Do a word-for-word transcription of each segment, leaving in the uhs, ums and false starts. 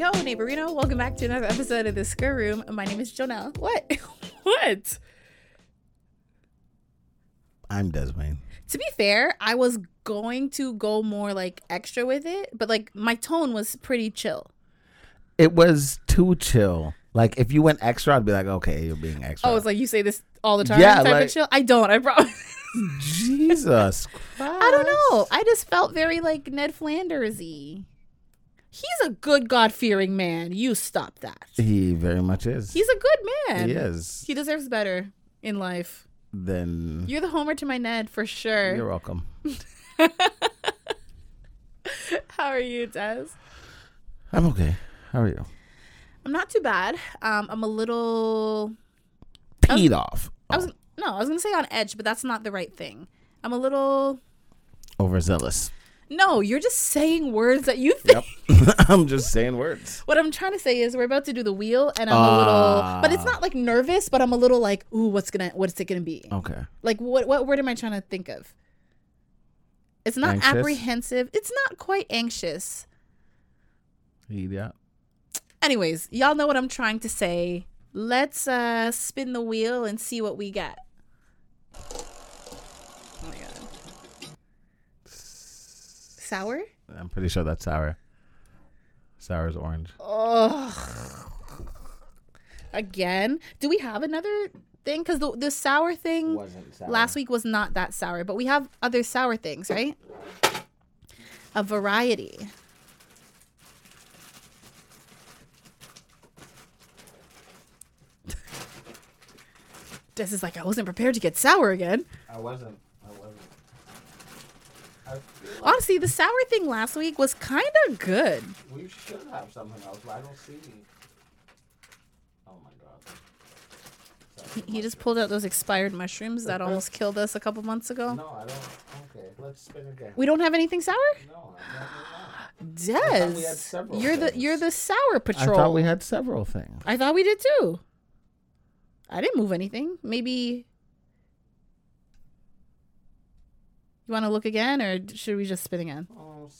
Hey ho, neighborino. Welcome back to another episode of The Square Room. My name is Jonelle. What? What? I'm Deswayne. To be fair, I was going to go more like extra with it, but like my tone was pretty chill. It was too chill. Like if you went extra, I'd be like, okay, you're being extra. Oh, it's like you say this all the time. Yeah, type like, of chill. I don't. I promise. Jesus Christ. I don't know. I just felt very like Ned Flandersy. He's a good God-fearing man. You stop that. He very much is. He's a good man. He is. He deserves better in life. Then you're the homer to my Ned for sure. You're welcome. How are you, Des? I'm okay. How are you? I'm not too bad. Um, I'm a little peed off. Oh. I was no, I was gonna say on edge, but that's not the right thing. I'm a little overzealous. No, you're just saying words that you think. Yep. I'm just saying words. What I'm trying to say is we're about to do the wheel, and I'm uh, a little, but it's not like nervous, but I'm a little like, ooh, what's gonna, what's it gonna be? Okay. Like what, what word am I trying to think of? It's not anxious? Apprehensive. It's not quite anxious. Yeah. Anyways, y'all know what I'm trying to say. Let's uh, spin the wheel and see what we got. Sour? I'm pretty sure that's sour. Sour is orange. Oh. Again? Do we have another thing? Because the, the sour thing wasn't sour. Last week was not that sour, but we have other sour things, right? A variety. This is like, I wasn't prepared to get sour again. I wasn't. I wasn't. Honestly, the sour thing last week was kind of good. We should have something else, but I don't see. Oh my god. He, he just pulled out those expired mushrooms that almost killed us a couple months ago. No, I don't. Okay, let's spin again. We don't have anything sour? No, I don't. Des, you're the, you're the sour patrol. I thought we had several things. I thought we did too. I didn't move anything. Maybe... You want to look again, or should we just spin again? Oh,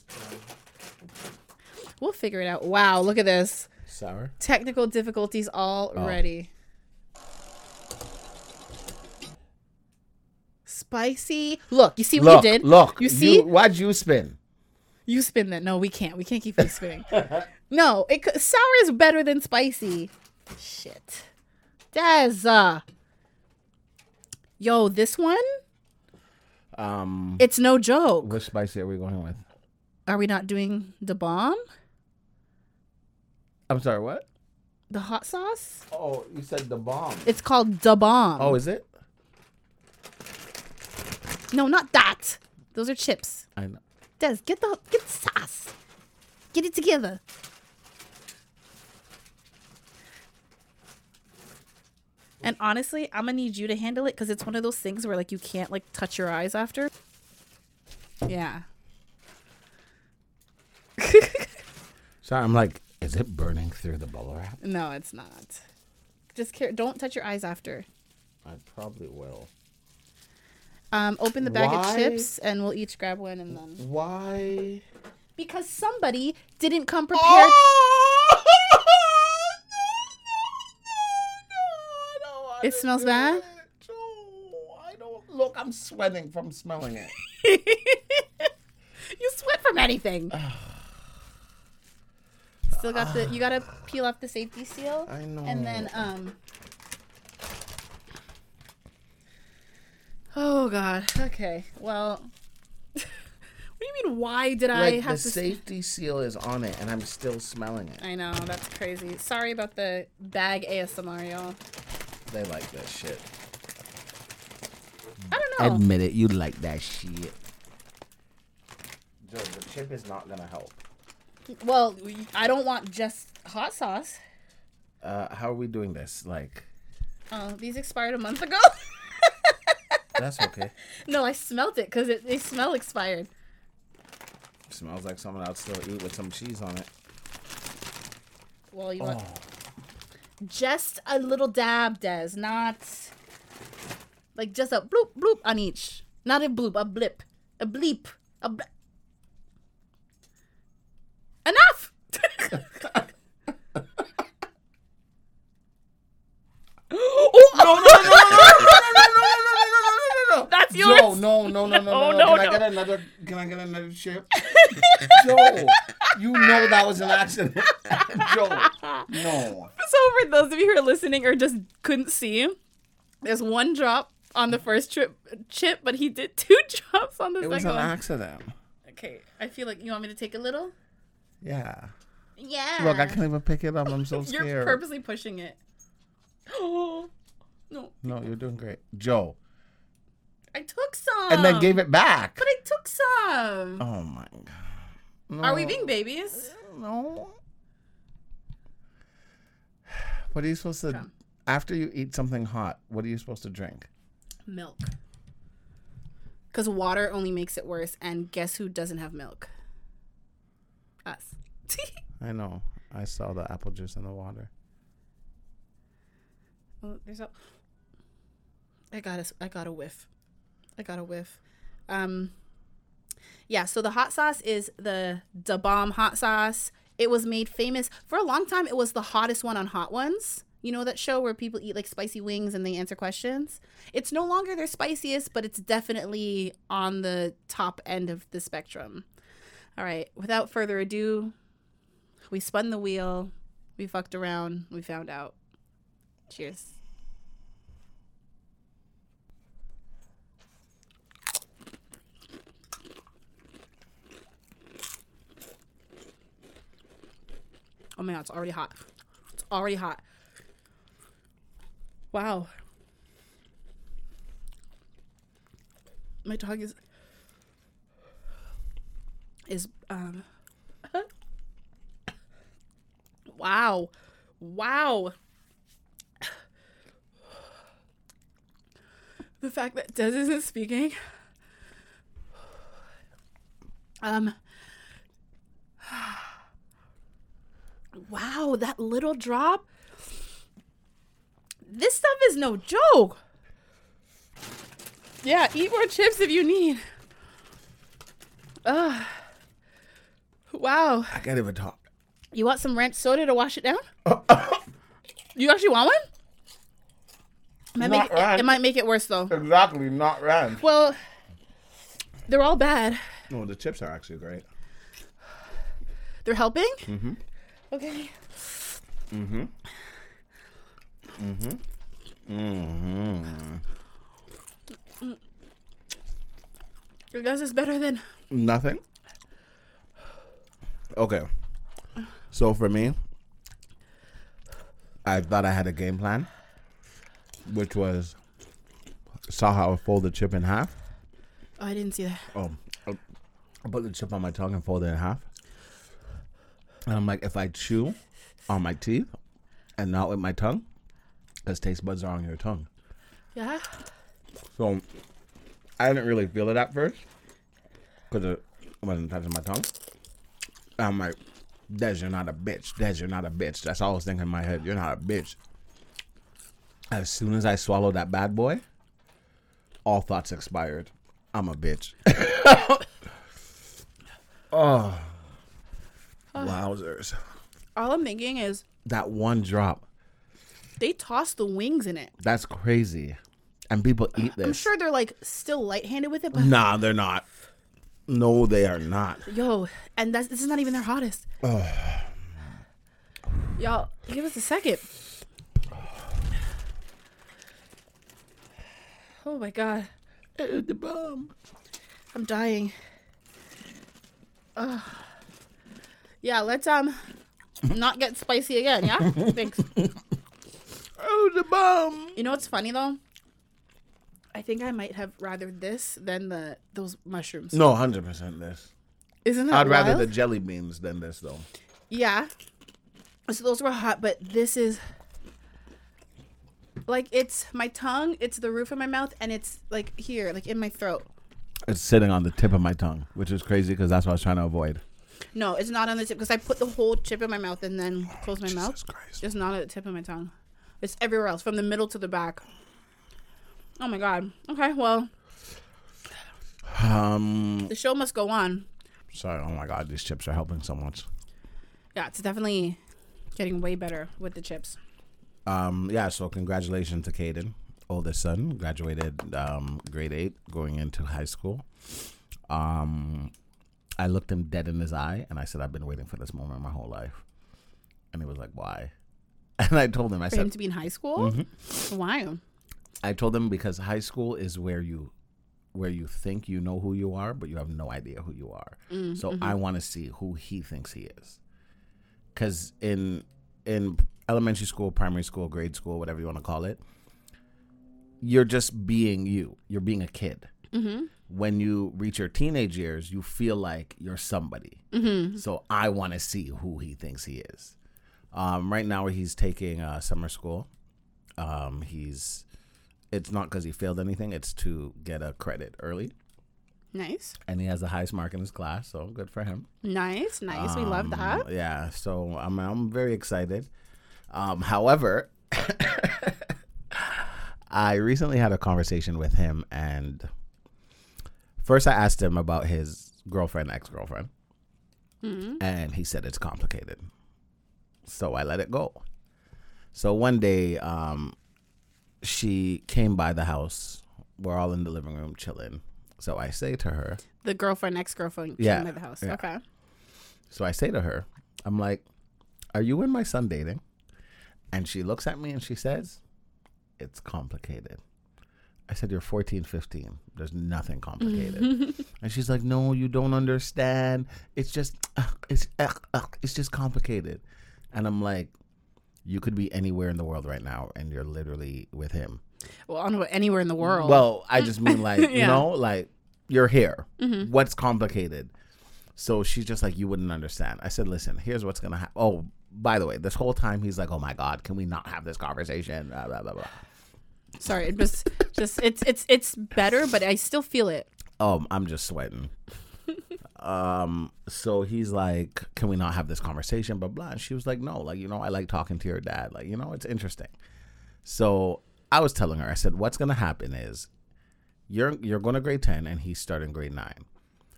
we'll figure it out. Wow, look at this. Sour. Technical difficulties already. Oh. Spicy. Look, you see what look, you did? Look, you see? You, why'd you spin? You spin that. No, we can't. We can't keep you spinning. No, it sour is better than spicy. Shit. Des. Uh, yo, this one? Um, it's no joke. Which spicy are we going with? Are we not doing Da Bomb? I'm sorry, what? The hot sauce? Oh, you said Da Bomb. It's called Da Bomb. Oh, is it? No, not that. Those are chips. I know. Des, get the get the sauce. Get it together. And honestly, I'm going to need you to handle it because it's one of those things where, like, you can't, like, touch your eyes after. Yeah. Sorry, I'm like, is it burning through the bubble wrap? No, it's not. Just care. Don't touch your eyes after. I probably will. Um, open the bag Why? of chips and we'll each grab one and then. Why? Because somebody didn't come prepared. Oh! It smells bad? It. Oh, I don't. Look, I'm sweating from smelling it. You sweat from anything. Still got the. You gotta peel off the safety seal. I know. And then, um. oh God. Okay. Well. What do you mean? Why did like I have to? The safety sp- seal is on it, and I'm still smelling it. I know. That's crazy. Sorry about the bag A S M R, y'all. They like that shit. I don't know. Admit it, you like that shit. Joe, the chip is not gonna help. Well, I don't want just hot sauce. Uh, how are we doing this? Like, oh, these expired a month ago. That's okay. No, I smelt it because it they smell expired. It smells like something I'd still eat with some cheese on it. Well, you oh. want. Just a little dab, Des. Not like just a bloop, bloop on each. Not a bloop, a blip, a bleep, a bl- Enough! no, no, no, no, no, no, no. That's yours. Joe, no, no, no, no, no, no. no. Can no. I get another? Can I get another chip? Joe, you know that was an accident. Joe, no. So for those of you who are listening or just couldn't see, there's one drop on the first trip chip, but he did two drops on the it second one. It was an accident. Okay, I feel like you want me to take a little. Yeah. Yeah. Look, I can't even pick it up. I'm so scared. You're purposely pushing it. Oh, no. No, you're doing great. Joe. I took some. And then gave it back. But I took some. Oh, my God. No. Are we being babies? No. What are you supposed to... Come. After you eat something hot, what are you supposed to drink? Milk. Because water only makes it worse. And guess who doesn't have milk? Us. I know. I saw the apple juice in the water. Oh, there's a. I got a. I got a whiff. I got a whiff. Um. Yeah. So the hot sauce is the Da Bomb hot sauce. It was made famous for a long time. It was the hottest one on Hot Ones. You know that show where people eat like spicy wings and they answer questions? It's no longer their spiciest, but it's definitely on the top end of the spectrum. All right. Without further ado, we spun the wheel. We fucked around. We found out. Cheers. Oh my God, it's already hot. It's already hot. Wow. My dog is... Is um wow wow the fact that Des isn't speaking um wow that little drop, this stuff is no joke. Yeah, eat more chips if you need. Ugh. Wow. I can't even talk. You want some ranch soda to wash it down? You actually want one? It might, not make it, it, it might make it worse, though. Exactly, not ranch. Well, they're all bad. No, the chips are actually great. They're helping? Mm-hmm. Okay. Mm-hmm. Mm-hmm. Mm-hmm. Your guess is better than... Nothing? Okay, so for me, I thought I had a game plan, which was saw how I fold the chip in half. Oh, I didn't see that. Oh, I put the chip on my tongue and fold it in half. And I'm like, if I chew on my teeth and not with my tongue, because taste buds are on your tongue. Yeah. So I didn't really feel it at first because it wasn't touching my tongue. I'm like, Des, you're not a bitch. Des, you're not a bitch. That's all I was thinking in my head. You're not a bitch. As soon as I swallowed that bad boy, all thoughts expired. I'm a bitch. Oh. Wowzers. All I'm thinking is... That one drop. They toss the wings in it. That's crazy. And people eat this. I'm sure they're like still light-handed with it. But nah, they're not. No, they are not. Yo, and that's, this is not even their hottest. Oh. Y'all, give us a second. Oh, my God. It's the bomb. I'm dying. Uh, yeah, let's um not get spicy again, yeah? Thanks. Oh, the bomb. You know what's funny, though? I think I might have rather this than the those mushrooms. No, one hundred percent this. Isn't that I'd wild? Rather the jelly beans than this, though. Yeah. So those were hot, but this is... Like, it's my tongue, it's the roof of my mouth, and it's, like, here, like, in my throat. It's sitting on the tip of my tongue, which is crazy because that's what I was trying to avoid. No, it's not on the tip because I put the whole chip in my mouth and then oh, close my Jesus mouth. Christ. It's not at the tip of my tongue. It's everywhere else, from the middle to the back. Oh, my God. Okay, well. Um, the show must go on. Sorry. Oh, my God. These chips are helping so much. Yeah, it's definitely getting way better with the chips. Um, yeah, so congratulations to Caden, oldest son, graduated um, grade eight, going into high school. Um, I looked him dead in his eye, and I said, I've been waiting for this moment my whole life. And he was like, why? And I told him, I for said... For him to be in high school? Mm-hmm. Why? I told him because high school is where you... where you think you know who you are, but you have no idea who you are. Mm, so mm-hmm. I want to see who he thinks he is. Because in in elementary school, primary school, grade school, whatever you want to call it, you're just being you. You're being a kid. Mm-hmm. When you reach your teenage years, you feel like you're somebody. Mm-hmm. So I want to see who he thinks he is. Um, right now he's taking uh, summer school. Um, he's... It's not because he failed anything. It's to get a credit early. Nice. And he has the highest mark in his class, so good for him. Nice, nice. Um, we love that. Yeah, so I'm I'm very excited. Um, however, I recently had a conversation with him, and first I asked him about his girlfriend, ex-girlfriend, mm-hmm. and he said it's complicated. So I let it go. So one day... Um, she came by the house. We're all in the living room chilling. So I say to her... The girlfriend, ex-girlfriend came yeah, by the house. Yeah. Okay. So I say to her, I'm like, are you and my son dating? And she looks at me and she says, it's complicated. I said, you're fourteen, fifteen. There's nothing complicated. And she's like, no, you don't understand. It's just, uh, it's, uh, uh, it's just complicated. And I'm like... You could be anywhere in the world right now, and you're literally with him. Well, I don't know, anywhere in the world. Well, I just mean like, yeah. you know, like you're here. Mm-hmm. What's complicated? So she's just like, you wouldn't understand. I said, listen, here's what's going to happen. Oh, by the way, this whole time he's like, oh, my God, can we not have this conversation? Blah, blah, blah, blah. Sorry, it was just it's it's it's better, but I still feel it. Oh, I'm just sweating. Um, so he's like, can we not have this conversation? Blah, blah. And she was like, no, like, you know, I like talking to your dad. Like, you know, it's interesting. So I was telling her, I said, what's going to happen is you're, you're going to grade ten and he's starting grade nine.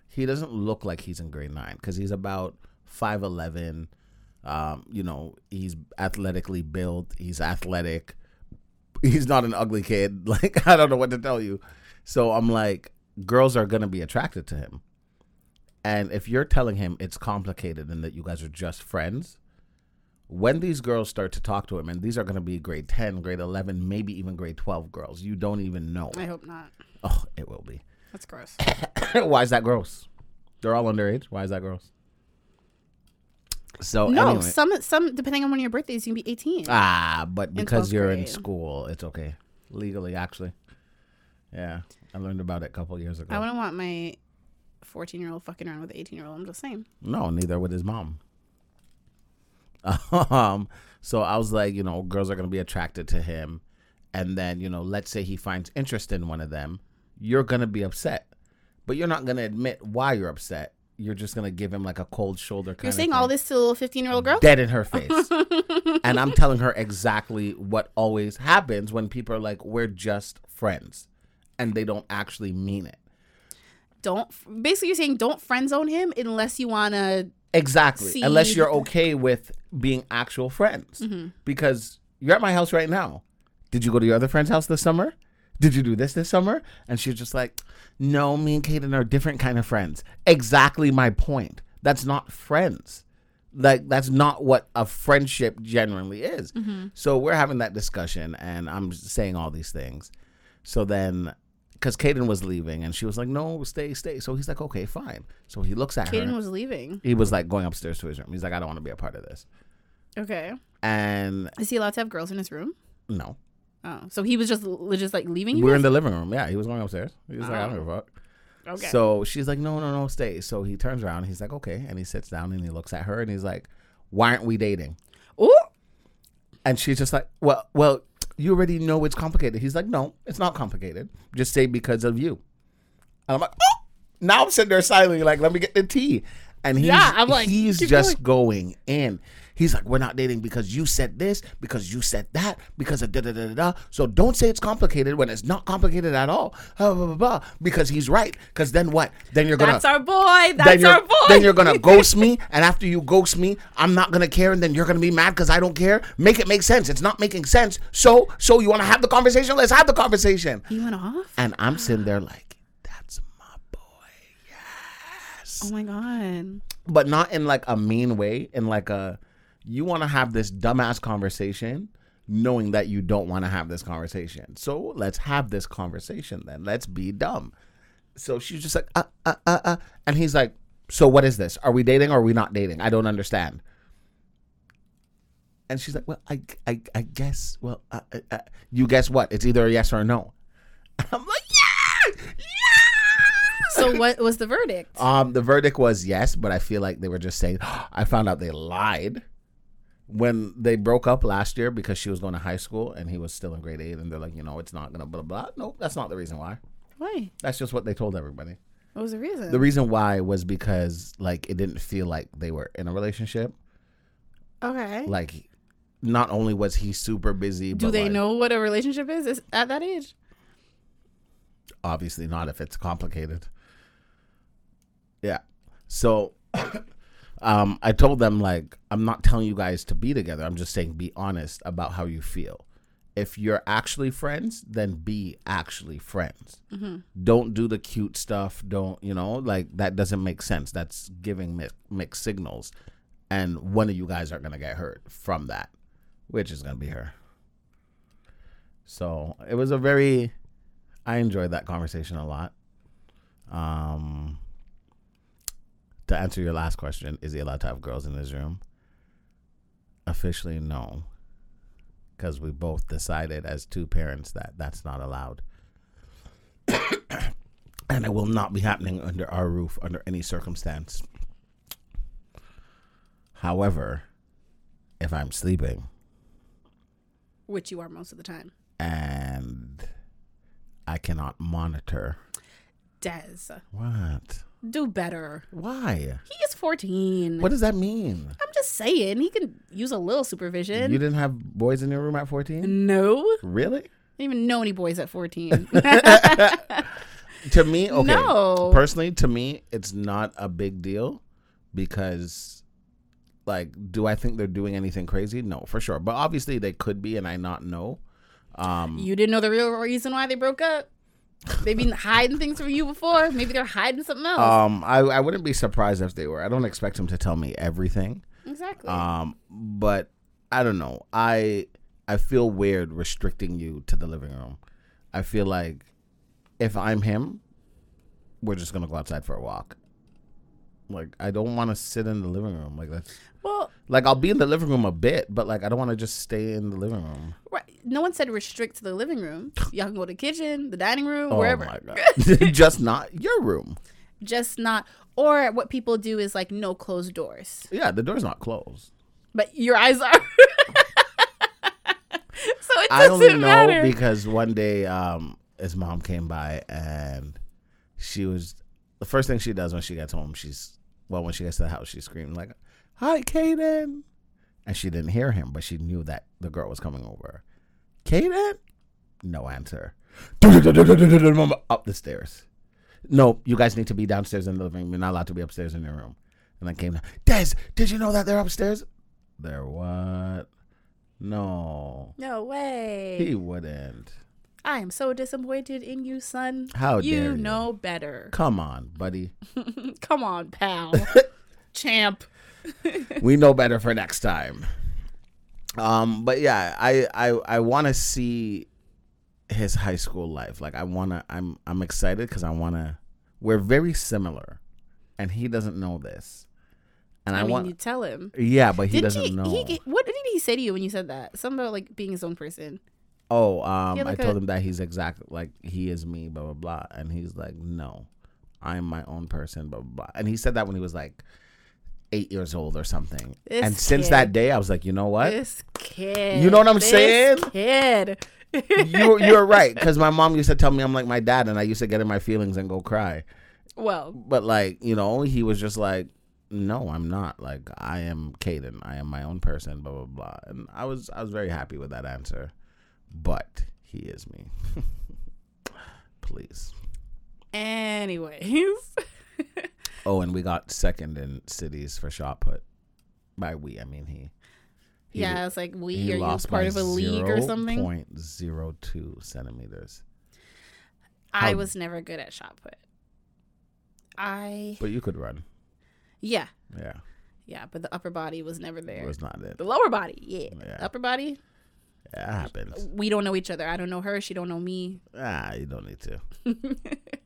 He doesn't look like he's in grade nine because he's about five eleven. Um, you know, he's athletically built. He's athletic. He's not an ugly kid. Like, I don't know what to tell you. So I'm like, girls are going to be attracted to him. And if you're telling him it's complicated and that you guys are just friends, when these girls start to talk to him, and these are going to be grade ten, grade eleven, maybe even grade twelve girls, you don't even know. I hope not. Oh, it will be. That's gross. Why is that gross? They're all underage. Why is that gross? So no, anyway. some some depending on when your birthday is, you can be eighteen. Ah, but because you're grade. in school, it's okay legally. Actually, yeah, I learned about it a couple years ago. I wouldn't want my fourteen-year-old fucking around with an eighteen-year-old. I'm just saying. No, neither with his mom. Um, so I was like, you know, girls are going to be attracted to him. And then, you know, let's say he finds interest in one of them. You're going to be upset. But you're not going to admit why you're upset. You're just going to give him like a cold shoulder kind You're saying of all this to a little fifteen-year-old girl? Dead in her face. And I'm telling her exactly what always happens when people are like, we're just friends. And they don't actually mean it. Don't basically you're saying don't friend zone him unless you wanna exactly see. Unless you're okay with being actual friends, mm-hmm. because you're at my house right now. Did you go to your other friend's house this summer? Did you do this this summer? And she's just like, no, me and Caden are different kind of friends. Exactly my point. That's not friends. Like that's not what a friendship generally is. Mm-hmm. So we're having that discussion, and I'm saying all these things. So then. Because Caden was leaving, and she was like, no, stay, stay. So he's like, okay, fine. So he looks at Caden her. Caden was leaving. He was, like, going upstairs to his room. He's like, I don't want to be a part of this. Okay. And... Is he allowed to have girls in his room? No. Oh. So he was just, just like, leaving you? We were in the living room. Yeah, he was going upstairs. He was oh. like, I don't give a fuck. Okay. So she's like, no, no, no, stay. So he turns around. He's like, okay. And he sits down, and he looks at her, and he's like, why aren't we dating? Ooh. And she's just like, well, well... You already know it's complicated. He's like, no, it's not complicated. Just say because of you. And I'm like, oh! Now I'm sitting there silently, like, let me get the tea. And he's, yeah, I'm like, he's just going in. He's like, we're not dating because you said this, because you said that, because of da da da da da. So don't say it's complicated when it's not complicated at all. Blah, blah, blah, blah, because he's right. Because then what? Then you're gonna. That's our boy. That's our boy. Then you're gonna ghost me, and after you ghost me, I'm not gonna care, and then you're gonna be mad because I don't care. Make it make sense. It's not making sense. So so you wanna have the conversation? Let's have the conversation. He went off, and I'm sitting there like, that's my boy. Yes. Oh my god. But not in like a mean way. In like a, you want to have this dumbass conversation, knowing that you don't want to have this conversation. So let's have this conversation then. Let's be dumb. So she's just like, uh, uh, uh, uh. And he's like, so what is this? Are we dating or are we not dating? I don't understand. And she's like, well, I, I, I guess, well, uh, uh, uh. You guess what? It's either a yes or a no. And I'm like, yeah, yeah. So what was the verdict? Um, the verdict was yes, but I feel like they were just saying, oh, I found out they lied when they broke up last year because she was going to high school and he was still in grade eight. And they're like, you know, it's not going to blah, blah, blah. Nope, that's not the reason why. Why? That's just what they told everybody. What was the reason? The reason why was because, like, it didn't feel like they were in a relationship. Okay. Like, not only was he super busy. Do but they like, know what a relationship is at that age? Obviously not if it's complicated. Yeah. So um, I told them, like, I'm not telling you guys to be together. I'm just saying be honest about how you feel. If you're actually friends, then be actually friends. Mm-hmm. Don't do the cute stuff. Don't, you know, like, that doesn't make sense. That's giving mi- mixed signals. And one of you guys are going to get hurt from that, which is going to be her. So it was a very, I enjoyed that conversation a lot. Um... To answer your last question, is he allowed to have girls in his room? Officially, no. Because we both decided as two parents that that's not allowed. And it will not be happening under our roof under any circumstance. However, if I'm sleeping. Which you are most of the time. And I cannot monitor. Des. What? Do better. Why? He is fourteen. What does that mean? I'm just saying. He can use a little supervision. You didn't have boys in your room at fourteen? No. Really? I didn't even know any boys at fourteen. To me, okay. No. Personally, to me, it's not a big deal because, like, do I think they're doing anything crazy? No, for sure. But obviously they could be and I not know. Um, you didn't know the real reason why they broke up? They've been hiding things from you before. Maybe they're hiding something else. Um, I, I wouldn't be surprised if they were. I don't expect them to tell me everything. Exactly. Um, but I don't know. I I feel weird restricting you to the living room. I feel like if I'm him, we're just gonna go outside for a walk. Like, I don't want to sit in the living room. Like, that's well. Like, I'll be in the living room a bit, but like I don't want to just stay in the living room. Right. No one said restrict to the living room. Y'all can go to the kitchen, the dining room, oh wherever. Oh my god. Just not your room. Just not. Or what people do is like no closed doors. Yeah, the door's not closed. But your eyes are. So it doesn't matter. I only know matter. Because one day um, his mom came by and she was. The first thing she does when she gets home, she's, well, when she gets to the house, she screamed like, hi, Caden. And she didn't hear him, but she knew that the girl was coming over. Caden? No answer. Up the stairs. No, you guys need to be downstairs in the living room. You're not allowed to be upstairs in your room. And I came down. Des, did you know that they're upstairs? They're what? No. No way. He wouldn't. I am so disappointed in you, son. How dare you. You know better. Come on, buddy. Come on, pal. Champ. We know better for next time. Um, but yeah, I I, I want to see his high school life. Like I want to. I'm I'm excited because I want to. We're very similar, and he doesn't know this. And I, I mean, want you tell him. Yeah, but he did doesn't he, know. He, what did he say to you when you said that? Something about like being his own person. Oh, um, yeah, like I told a, him that he's exactly like he is me, blah, blah, blah. And he's like, no, I'm my own person, blah, blah, blah. And he said that when he was like eight years old or something. This and kid. Since that day, I was like, you know what? This kid. You know what I'm this saying? Kid. you, you're right. Because my mom used to tell me I'm like my dad and I used to get in my feelings and go cry. Well. But like, you know, he was just like, no, I'm not. Like, I am Caden. I am my own person, blah, blah, blah. And I was I was very happy with that answer. But he is me. Please. Anyways. Oh, and we got second in cities for shot put. By we, I mean he. he yeah, it's like we are you part of a league or something? zero point zero two centimeters. How? I was never good at shot put. I. But you could run. Yeah. Yeah. Yeah, but the upper body was never there. It was not it. The lower body, yeah. yeah. Upper body. Yeah, it happens. We don't know each other. I don't know her. She don't know me. Ah, you don't need to.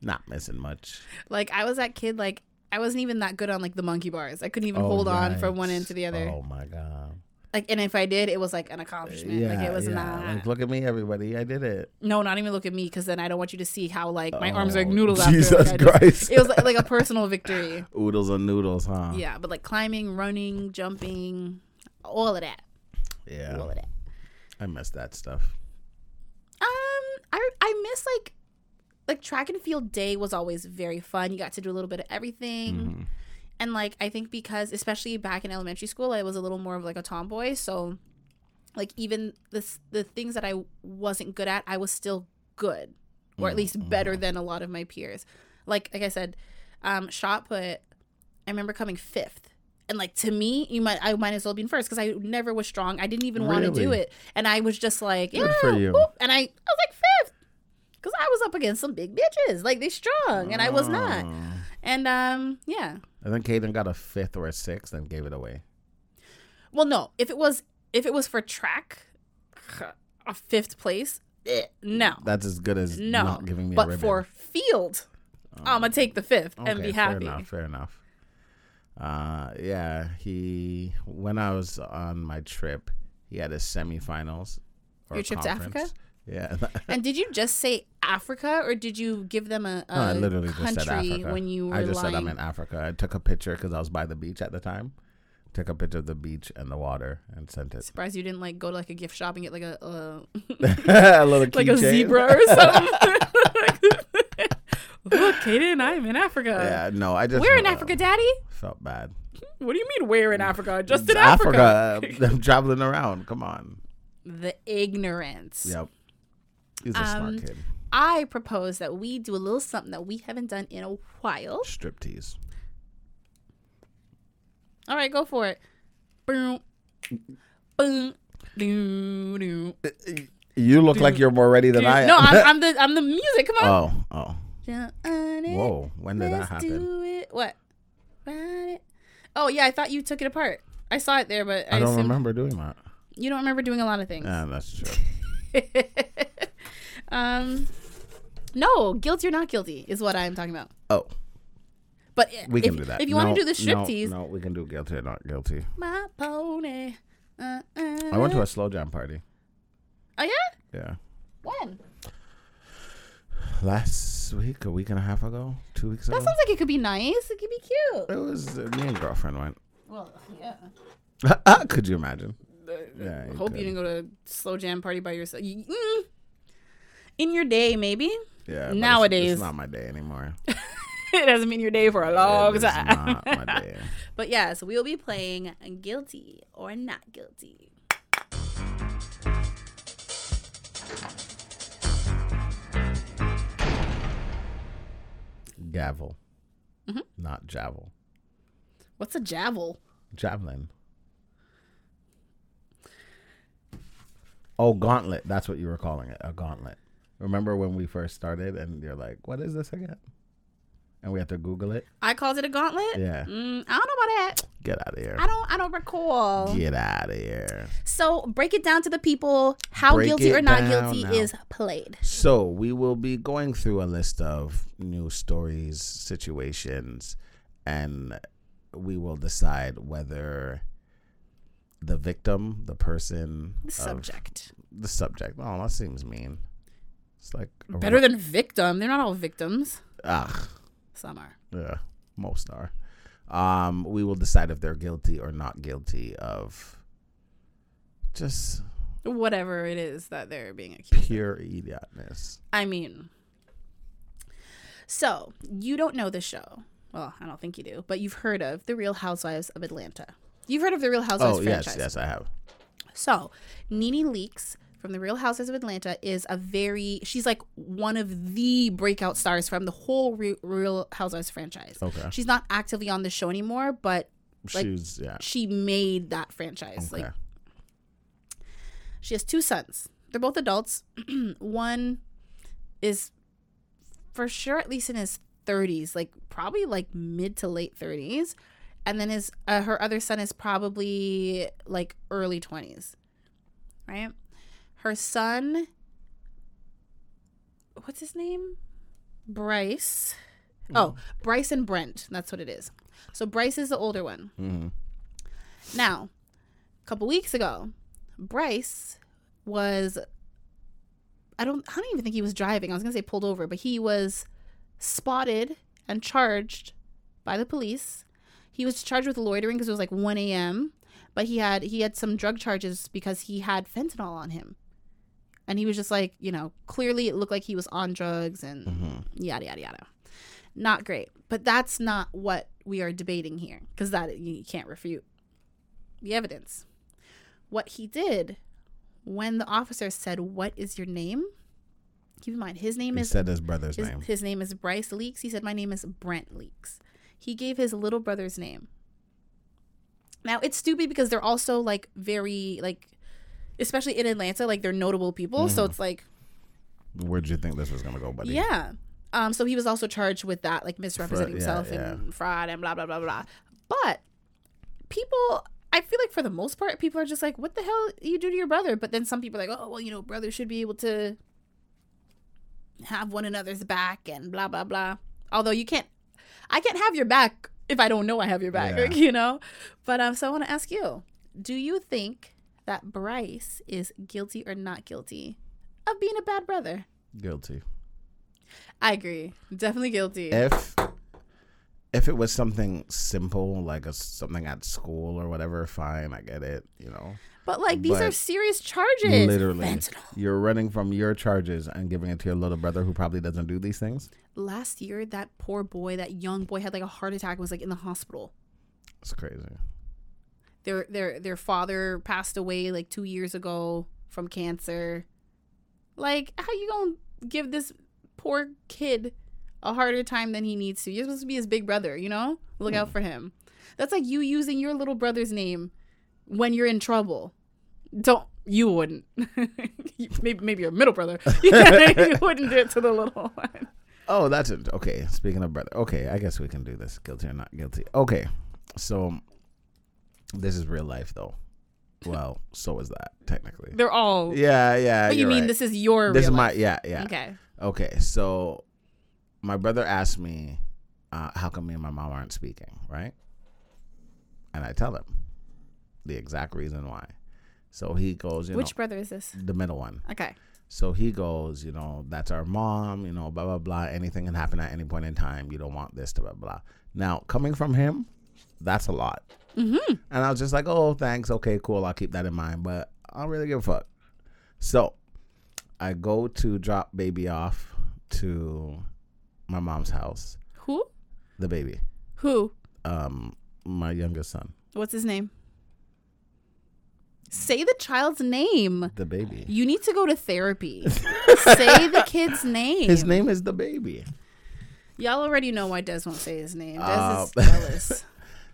Not missing much. Like, I was that kid, like, I wasn't even that good on, like, the monkey bars. I couldn't even oh, hold right. on from one end to the other. Oh, my God. Like, and if I did, it was, like, an accomplishment. Yeah, like, it was yeah. not. Like, look at me, everybody. I did it. No, not even look at me, because then I don't want you to see how, like, my oh, arms are like noodles after. Jesus like, Christ. Just, it was, like, like, a personal victory. Oodles and noodles, huh? Yeah, but, like, climbing, running, jumping, all of that. Yeah. All of that. I miss that stuff. Um, I I miss, like, like, track and field day was always very fun. You got to do a little bit of everything. Mm-hmm. And, like, I think because, especially back in elementary school, I was a little more of, like, a tomboy. So, like, even this, the things that I wasn't good at, I was still good. Or at least mm-hmm. better than a lot of my peers. Like, like I said, um, shot put, I remember coming fifth. And, like, to me, you might I might as well be in first because I never was strong. I didn't even really? want to do it. And I was just like, yeah. Good for you. Whoop. And I, I was, like, fifth. Because I was up against some big bitches. Like, they strong. And I was not. And, um, yeah. I think Caden got a fifth or a sixth and gave it away. Well, no. If it was if it was for track, a fifth place, no. That's as good as no. not giving me but a ribbon. But for field, um, I'm going to take the fifth okay, and be happy. Fair enough. Fair enough. Uh, yeah. He, when I was on my trip, he had a semifinals. Your trip to Africa? Yeah. And did you just say Africa, or did you give them a, a no, I literally country just said Africa. When you were I just lying. said I'm in Africa. I took a picture because I was by the beach at the time. Took a picture of the beach and the water and sent it. Surprised you didn't like go to like a gift shop and get like a, uh, a little like a chain. Zebra or something. Look, Caden, I'm in Africa. Yeah, no, I just. We're uh, in Africa, Daddy. Felt bad. What do you mean we're in Africa? Just it's in Africa. Africa. I'm traveling around. Come on. The ignorance. Yep. He's a um, smart kid. I propose that we do a little something that we haven't done in a while. Striptease. All right, go for it. Boom, boom, do do. You look do, like you're more ready than do. I am. No, I'm, I'm the I'm the music. Come on. Oh, oh. Whoa! When did Let's that happen? Do it. What? It. Oh yeah, I thought you took it apart. I saw it there, but I, I don't assumed... remember doing that. You don't remember doing a lot of things. Yeah, that's true. Um, no, guilty or not guilty is what I'm talking about. Oh, but we if, can do that. If you no, want to do the striptease, no, no, we can do guilty or not guilty. My pony. Uh, uh. I went to a slow jam party. Oh yeah. Yeah. When? Last week, a week and a half ago, two weeks ago. That sounds like it could be nice. It could be cute. It was uh, me and girlfriend went. Well, yeah. Could you imagine? Uh, yeah, I hope could. You didn't go to a slow jam party by yourself. You, mm, in your day, maybe. Yeah. Nowadays, it's, it's not my day anymore. It hasn't been your day for a long it time. It's not my day. But yeah, so we'll be playing guilty or not guilty. Gavel, mm-hmm. not javel. What's a javel? Javelin. Oh, gauntlet. That's what you were calling it, a gauntlet. Remember when we first started and you're like, what is this again? And we had to Google it. I called it a gauntlet? Yeah. Mm, I don't know about that. Get out of here. I don't I don't recall. Get out of here. So break it down to the people. How break guilty or not guilty now. Is played. So we will be going through a list of news stories, situations, and we will decide whether the victim, the person. The subject. The subject. Oh, that seems mean. It's like. Better than victim. They're not all victims. Ugh. Some are. Yeah, most are. Um, we will decide if they're guilty or not guilty of just whatever it is that they're being accused. Pure of. Idiotness. I mean, so you don't know the show. well, I don't think you do, but you've heard of the Real Housewives of Atlanta. You've heard of the Real Housewives oh, franchise. Oh, yes, yes, I have. So, NeNe Leakes from the Real Housewives of Atlanta is a very, she's like one of the breakout stars from the whole Re- Real Housewives franchise. Okay. She's not actively on the show anymore, but like, she's, yeah. she made that franchise. Okay. Like, she has two sons. They're both adults. One is for sure at least in his thirties, like probably like mid to late thirties. And then his uh, her other son is probably like early twenties, right? Her son, what's his name? Bryce. Mm. Oh, Bryce and Brent. That's what it is. So Bryce is the older one. Mm. Now, a couple weeks ago, Bryce was, I don't, I don't even think he was driving. I was going to say pulled over, but he was spotted and charged by the police. He was charged with loitering because it was like one a.m., but he had he had some drug charges because he had fentanyl on him. And he was just like, you know, clearly it looked like he was on drugs and mm-hmm. yada, yada, yada. Not great. But that's not what we are debating here because that you can't refute the evidence. What he did when the officer said, "What is your name?" Keep in mind, his name he is... He said his brother's his, name. His name is Bryce Leakes. He said, "My name is Brent Leakes." He gave his little brother's name. Now, it's stupid because they're also, like, very, like, especially in Atlanta, like, they're notable people. Mm-hmm. So it's like... Where'd you think this was going to go, buddy? Yeah. Um. So he was also charged with that, like, misrepresenting fraud, himself yeah, yeah. and fraud and blah, blah, blah, blah. But people, I feel like for the most part, people are just like, what the hell you do to your brother? But then some people are like, oh, well, you know, brothers should be able to have one another's back and blah, blah, blah. Although you can't... I can't have your back if I don't know I have your back, yeah. like, you know? But um, so I want to ask you, do you think that Bryce is guilty or not guilty of being a bad brother? Guilty. I agree. Definitely guilty. If if it was something simple, like a, something at school or whatever, fine, I get it, you know? But, like, these but are serious charges. Literally. Fentanyl. You're running from your charges and giving it to your little brother who probably doesn't do these things. Last year, that poor boy, that young boy had, like, a heart attack and was, like, in the hospital. That's crazy. Their their their father passed away, like, two years ago from cancer. Like, how you gonna give this poor kid a harder time than he needs to? You're supposed to be his big brother, you know? Look mm. out for him. That's like you using your little brother's name when you're in trouble. Don't you wouldn't maybe maybe your middle brother you wouldn't do it to the little one. Oh, that's it. Okay. Speaking of brother, okay, I guess we can do this. Guilty or not guilty. Okay, so this is real life though. Well, so is that technically. They're all yeah yeah. But you mean right. this is your this real is my life. yeah yeah okay okay. So my brother asked me, uh, how come me and my mom aren't speaking, right? And I tell him the exact reason why. So he goes, you know. Which brother is this? The middle one. Okay. So he goes, you know, that's our mom, you know, blah, blah, blah. Anything can happen at any point in time. You don't want this, blah, blah, blah. Now, coming from him, that's a lot. Mm-hmm. And I was just like, oh, thanks. Okay, cool. I'll keep that in mind. But I don't really give a fuck. So I go to drop baby off to my mom's house. Who? The baby. Who? Um, my youngest son. What's his name? Say the child's name. The baby. You need to go to therapy. Say the kid's name. His name is the baby. Y'all already know why Des won't say his name. Des uh, is jealous.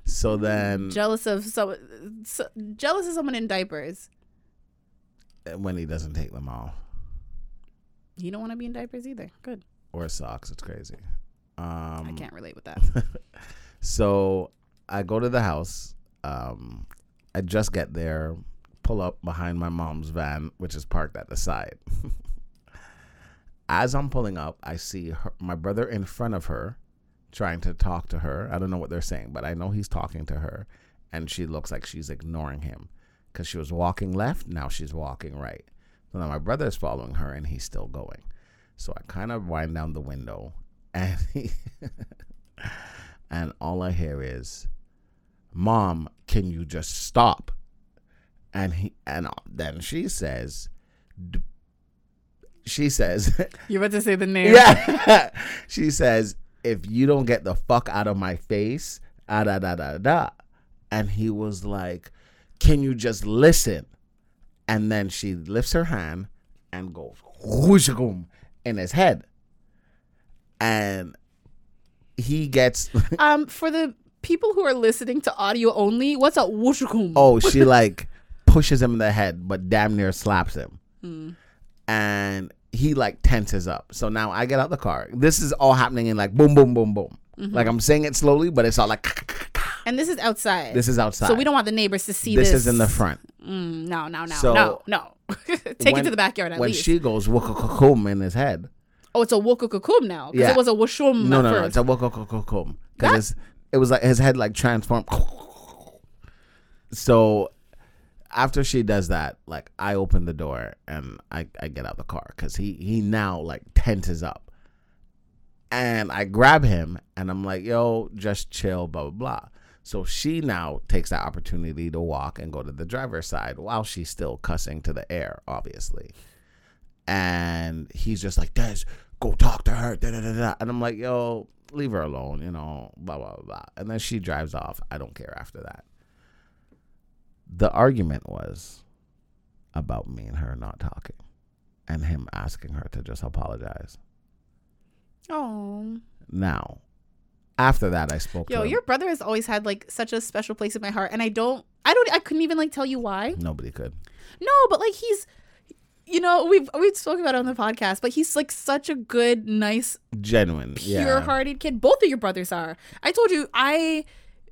So then, jealous of so, so jealous of someone in diapers. When he doesn't take them off. You don't want to be in diapers either. Good. Or socks. It's crazy. Um, I can't relate with that. So I go to the house. Um, I just get there. Pull up behind my mom's van, which is parked at the side. As I'm pulling up, I see her, my brother in front of her trying to talk to her. I don't know what they're saying, but I know he's talking to her, and she looks like she's ignoring him because she was walking left. Now she's walking right. So now my brother is following her, and he's still going. So I kind of wind down the window, and he and all I hear is, "Mom, can you just stop?" And he, and then she says, d- she says. You're about to say the name. Yeah. She says, if you don't get the fuck out of my face, ah, da, da, da, da. And he was like, can you just listen? And then she lifts her hand and goes whooshum in his head. And he gets... um, for the people who are listening to audio only, what's a whooshum? Oh, she like pushes him in the head, but damn near slaps him. Mm. And he like tenses up. So now I get out the car. This is all happening in like boom, boom, boom, boom. Mm-hmm. Like I'm saying it slowly, but it's all like... And this is outside. This is outside. So we don't want the neighbors to see this. This is in the front. Mm, no, no, no, so no, no. Take when, it to the backyard at when least. When she goes wakakokum in his head. Oh, it's a wakakokum now? Because yeah. It was a washum. No, no, no, it's a wakakokum. Because it was like his head like transformed. So after she does that, like I open the door and I, I get out the car. Because he, he now like tenses up. And I grab him and I'm like, yo, just chill, blah, blah, blah. So she now takes that opportunity to walk and go to the driver's side while she's still cussing to the air, obviously. And he's just like, Des, go talk to her. Da, da, da, da. And I'm like, yo, leave her alone, you know, blah, blah, blah. And then she drives off. I don't care after that. The argument was about me and her not talking and him asking her to just apologize. Oh. Now. After that, I spoke Yo, to him. Yo, your brother has always had, like, such a special place in my heart. And I don't, I don't, I couldn't even, like, tell you why. Nobody could. No, but, like, he's, you know, we've, we've spoken about it on the podcast, but he's, like, such a good, nice, genuine, pure-hearted yeah. kid. Both of your brothers are. I told you, I,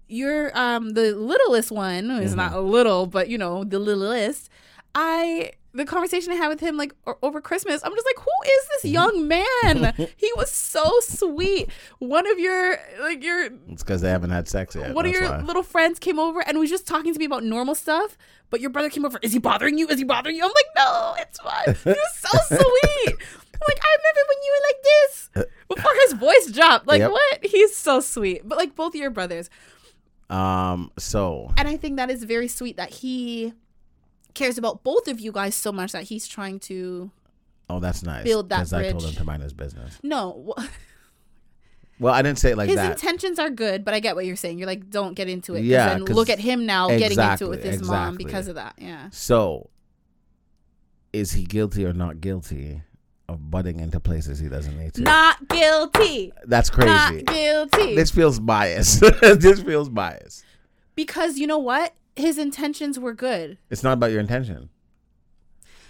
you're, um, the littlest one, who's mm-hmm. not a little, but, you know, the littlest, I... The conversation I had with him, like, over Christmas, I'm just like, who is this young man? He was so sweet. One of your, like, your... It's because they haven't had sex yet. One of your why. little friends came over and was just talking to me about normal stuff, but your brother came over, is he bothering you? Is he bothering you? I'm like, no, it's fine. He was so sweet. I'm like, I remember when you were like this. Before his voice dropped. Like, yep. What? He's so sweet. But, like, both of your brothers. Um, so... And I think that is very sweet that he... cares about both of you guys so much that he's trying to oh that's nice build that bridge. I told him to mind his business. No well I didn't say it like his that. His intentions are good, but I get what you're saying. You're like, don't get into it. Yeah, and look at him now exactly, getting into it with his exactly. mom because of that. Yeah. So is he guilty or not guilty of butting into places he doesn't need to? Not guilty. That's crazy. Not guilty. This feels biased. This feels biased because you know what, his intentions were good. It's not about your intention.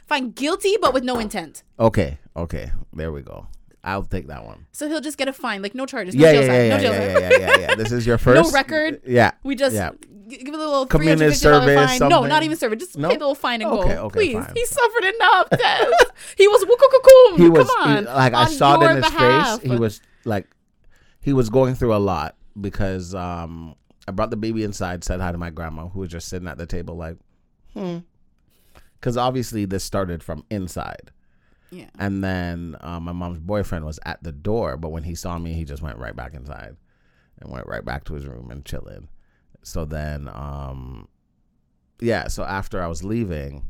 Fine, guilty, but with no intent. Okay, okay. There we go. I'll take that one. So he'll just get a fine, like no charges, no yeah, jail yeah, time. Yeah, no yeah, jail yeah, yeah, yeah, yeah, yeah. This is your first. No record. Yeah. We just yeah. give a little community service. Fine. No, not even service. Just nope. pay the little fine and okay, go. Okay, please. Fine. He suffered enough. He was woo-coo-coo-coom. He was, Come on. He, like on I saw it in his behalf. face. He was like, he was going through a lot because. um I brought the baby inside, said hi to my grandma, who was just sitting at the table like, hmm. Because obviously this started from inside. Yeah. And then uh, my mom's boyfriend was at the door, but when he saw me, he just went right back inside and went right back to his room and chilling. So then, um, yeah, so after I was leaving,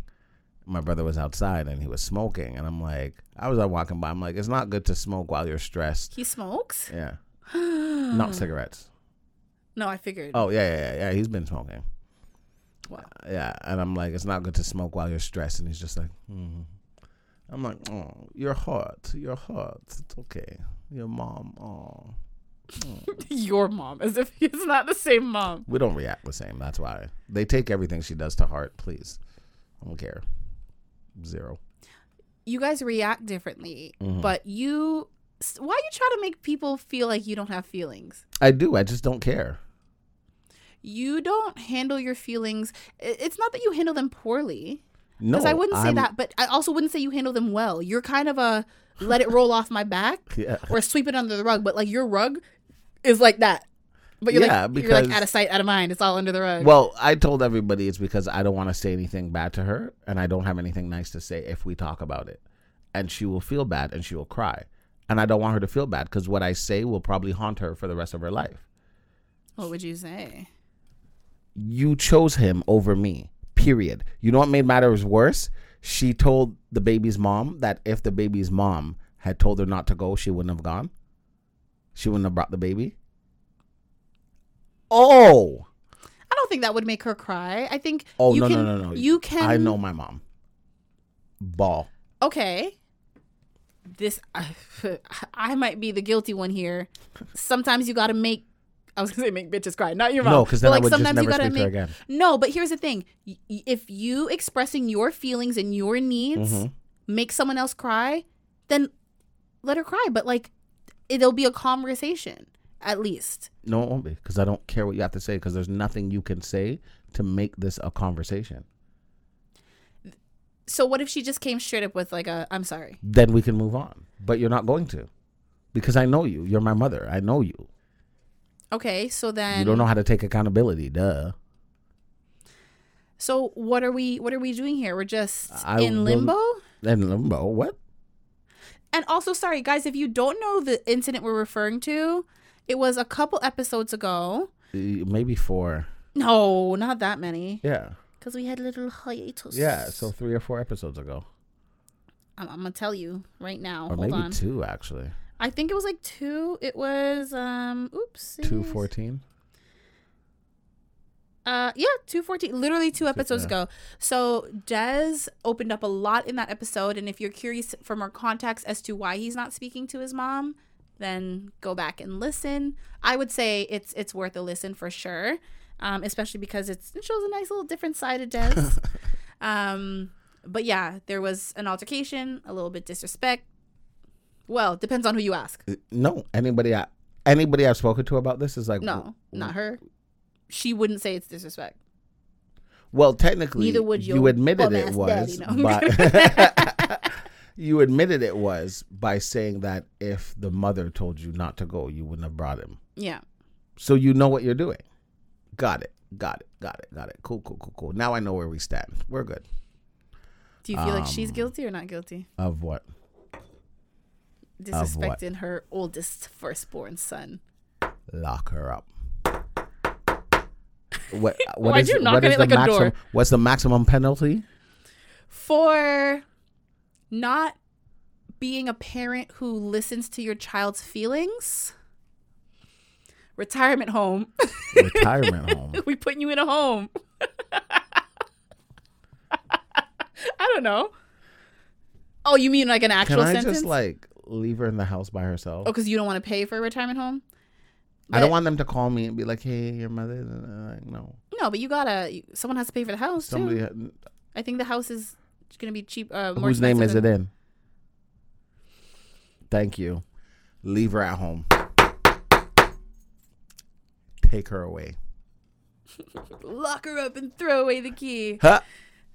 my brother was outside and he was smoking. And I'm like, I was like, walking by. I'm like, it's not good to smoke while you're stressed. He smokes? Yeah. Not cigarettes. No, I figured. Oh, yeah, yeah, yeah. He's been smoking. Wow. Yeah, and I'm like, it's not good to smoke while you're stressed. And he's just like, mm-hmm. I'm like, oh, you're hot. You're hot. It's okay. Your mom. Oh. Mm. Your mom. As if it's not the same mom. We don't react the same. That's why. They take everything she does to heart, please. I don't care. Zero. You guys react differently, mm-hmm. but you... Why you try to make people feel like you don't have feelings? I do. I just don't care. You don't handle your feelings. It's not that you handle them poorly. No. Because I wouldn't say I'm... that, but I also wouldn't say you handle them well. You're kind of a let it roll off my back yeah. or sweep it under the rug. But like your rug is like that. But you're, yeah, like, because... you're like out of sight, out of mind. It's all under the rug. Well, I told everybody it's because I don't want to say anything bad to her. And I don't have anything nice to say if we talk about it. And she will feel bad and she will cry. And I don't want her to feel bad because what I say will probably haunt her for the rest of her life. What would you say? You chose him over me, period. You know what made matters worse? She told the baby's mom that if the baby's mom had told her not to go, she wouldn't have gone. she wouldn't have brought the baby. Oh, I don't think that would make her cry. I think. Oh you no, can, no no no! You can. I know my mom. Ball. Okay. This I, I might be the guilty one here. Sometimes you gotta make. I was gonna say make bitches cry. Not your mom. No, because then like, I would just never speak make, to her again. No, but here's the thing: if you expressing your feelings and your needs mm-hmm. make someone else cry, then let her cry. But like, it'll be a conversation. At least. No, it won't be, because I don't care what you have to say, because there's nothing you can say to make this a conversation. So what if she just came straight up with like a, I'm sorry? Then we can move on. But you're not going to, because I know you. You're my mother. I know you. Okay, so then. You don't know how to take accountability, duh. So what are we, what are we doing here? We're just I in limbo? In limbo, what? And also, sorry, guys, if you don't know the incident we're referring to, it was a couple episodes ago. Maybe four. No, not that many. Yeah. Because we had a little hiatus. Yeah, so three or four episodes ago. I'm, I'm going to tell you right now. Or Hold maybe on. two, actually. I think it was like two. It was, um, oops. two fourteen? Uh, yeah, two fourteen. Literally two episodes yeah. ago. So Des opened up a lot in that episode. And if you're curious for more context as to why he's not speaking to his mom, then go back and listen. I would say it's it's worth a listen for sure, um, especially because it's, it shows a nice little different side of Des. um, but yeah, there was an altercation, a little bit disrespect. Well, depends on who you ask. No, anybody I, anybody I've spoken to about this is like... No, w- not her. She wouldn't say it's disrespect. Well, technically, neither would you admitted it was, daddy, no. but... You admitted it was by saying that if the mother told you not to go, you wouldn't have brought him. Yeah. So you know what you're doing. Got it. Got it. Got it. Got it. Cool, cool, cool, cool. Now I know where we stand. We're good. Do you feel um, like she's guilty or not guilty? Of what? Disrespecting of what? Her oldest firstborn son. Lock her up. What, what Why'd is, you knock on it like a door? What's the maximum penalty? For... Not being a parent who listens to your child's feelings. Retirement home. Retirement home. We putting you in a home. I don't know. Oh, you mean like an actual sentence? Can I sentence? just like leave her in the house by herself? Oh, because you don't want to pay for a retirement home? But I don't want them to call me and be like, hey, your mother. Like, no. No, but you gotta, someone has to pay for the house Somebody too. Had... I think the house is... It's gonna be cheap. Uh, more Whose name is it in? Thank you. Leave her at home. Take her away. Lock her up and throw away the key. Huh?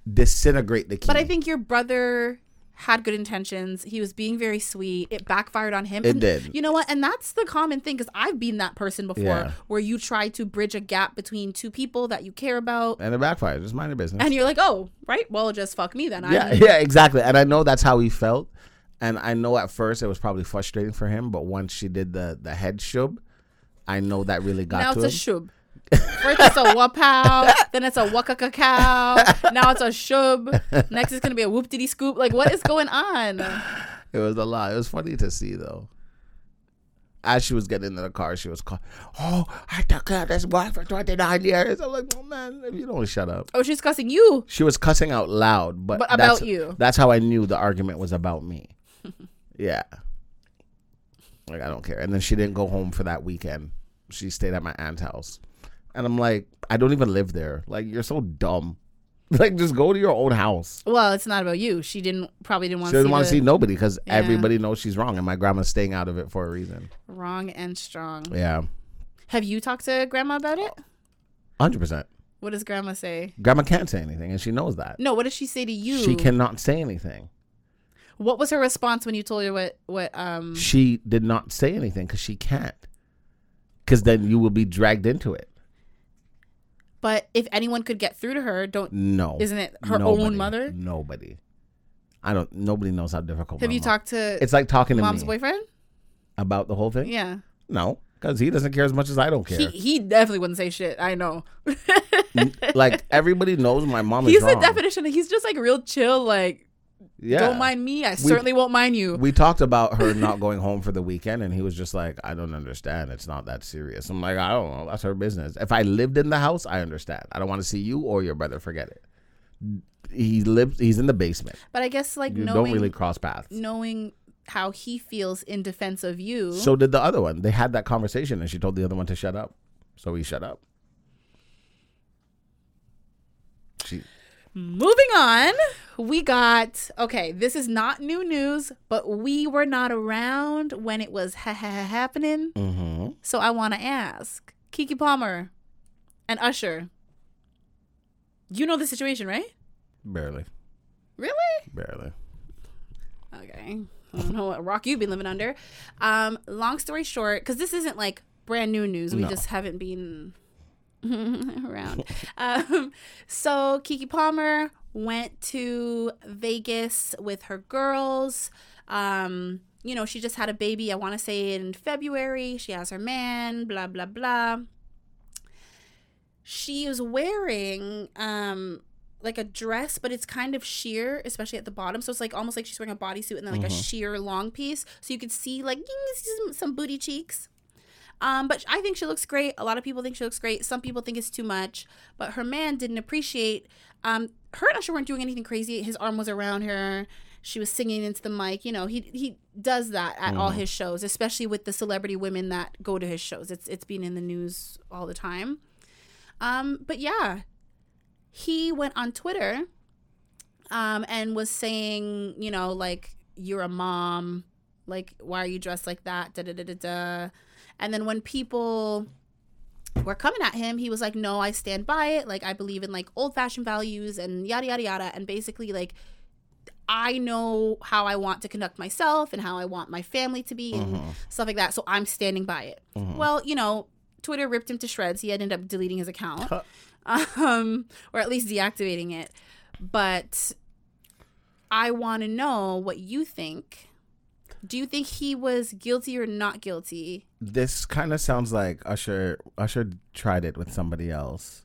Disintegrate the key. But I think your brother had good intentions. He was being very sweet. It backfired on him. It and did. You know what? And that's the common thing, because I've been that person before yeah. where you try to bridge a gap between two people that you care about. And it backfired. Just mind your business. And you're like, oh, right. Well, just fuck me then. Yeah, I yeah, exactly. And I know that's how he felt. And I know at first it was probably frustrating for him. But once she did the, the head shub, I know that really got now to him. Now it's a shub. First it's a wapow, then it's a waka cacao, now it's a shub, next it's gonna be a whoop diddy scoop. Like, what is going on? It was a lot. It was funny to see though. As she was getting into the car, she was called, oh, I took out this boy for twenty-nine years. I'm like, oh man, if you don't shut up. Oh, she's cussing you. She was cussing out loud, but, but about that's, you. That's how I knew the argument was about me. Yeah. Like, I don't care. And then she didn't go home for that weekend. She stayed at my aunt's house. And I'm like, I don't even live there. Like, you're so dumb. Like, just go to your own house. Well, it's not about you. She didn't probably didn't want to see She didn't want to see nobody because yeah. everybody knows she's wrong. And my grandma's staying out of it for a reason. Wrong and strong. Yeah. Have you talked to grandma about it? one hundred percent. What does grandma say? Grandma can't say anything, and she knows that. No, what does she say to you? She cannot say anything. What was her response when you told her what... what um... She did not say anything because she can't. Because then you will be dragged into it. But if anyone could get through to her, don't no, isn't it her nobody, own mother? Nobody, I don't. Nobody knows how difficult. Have you talked to? It's like talking to mom's me boyfriend about the whole thing. Yeah, no, because he doesn't care as much as I don't care. He, he definitely wouldn't say shit. I know. Like everybody knows my mom is wrong. He's the definition. He's just like real chill. Like yeah, don't mind me. I we, certainly won't mind you. We talked about her not going home for the weekend, and he was just like, I don't understand. It's not that serious. I'm like, I don't know. That's her business. If I lived in the house, I understand. I don't want to see you or your brother. Forget it. He lives. He's in the basement. But I guess like you knowing, don't really cross paths. Knowing how he feels in defense of you. So did the other one. They had that conversation, and she told the other one to shut up. So he shut up. She. Moving on, we got, okay, this is not new news, but we were not around when it was ha- ha- happening. Mm-hmm. So I want to ask, Keke Palmer and Usher, you know the situation, right? Barely. Really? Barely. Okay. I don't know what rock you've been living under. Um, long story short, because this isn't like brand new news. We no. just haven't been... around. Um, so Keke Palmer went to Vegas with her girls. Um, you know, she just had a baby, I want to say in February. She has her man, blah, blah, blah. She is wearing um, like a dress, but it's kind of sheer, especially at the bottom. So it's like almost like she's wearing a bodysuit and then like mm-hmm. a sheer long piece. So you could see like some, some booty cheeks. Um, but I think she looks great. A lot of people think she looks great. Some people think it's too much. But her man didn't appreciate. Um, her and Usher weren't doing anything crazy. His arm was around her. She was singing into the mic. You know, he he does that at mm. all his shows, especially with the celebrity women that go to his shows. It's it's been in the news all the time. Um, but yeah, he went on Twitter um, and was saying, you know, like, you're a mom. Like, why are you dressed like that? Da da da da da. And then when people were coming at him, he was like, no, I stand by it. Like, I believe in, like, old-fashioned values and yada, yada, yada. And basically, like, I know how I want to conduct myself and how I want my family to be and mm-hmm. stuff like that. So I'm standing by it. Mm-hmm. Well, you know, Twitter ripped him to shreds. He ended up deleting his account um, or at least deactivating it. But I want to know what you think. Do you think he was guilty or not guilty? This kind of sounds like Usher. Usher tried it with somebody else.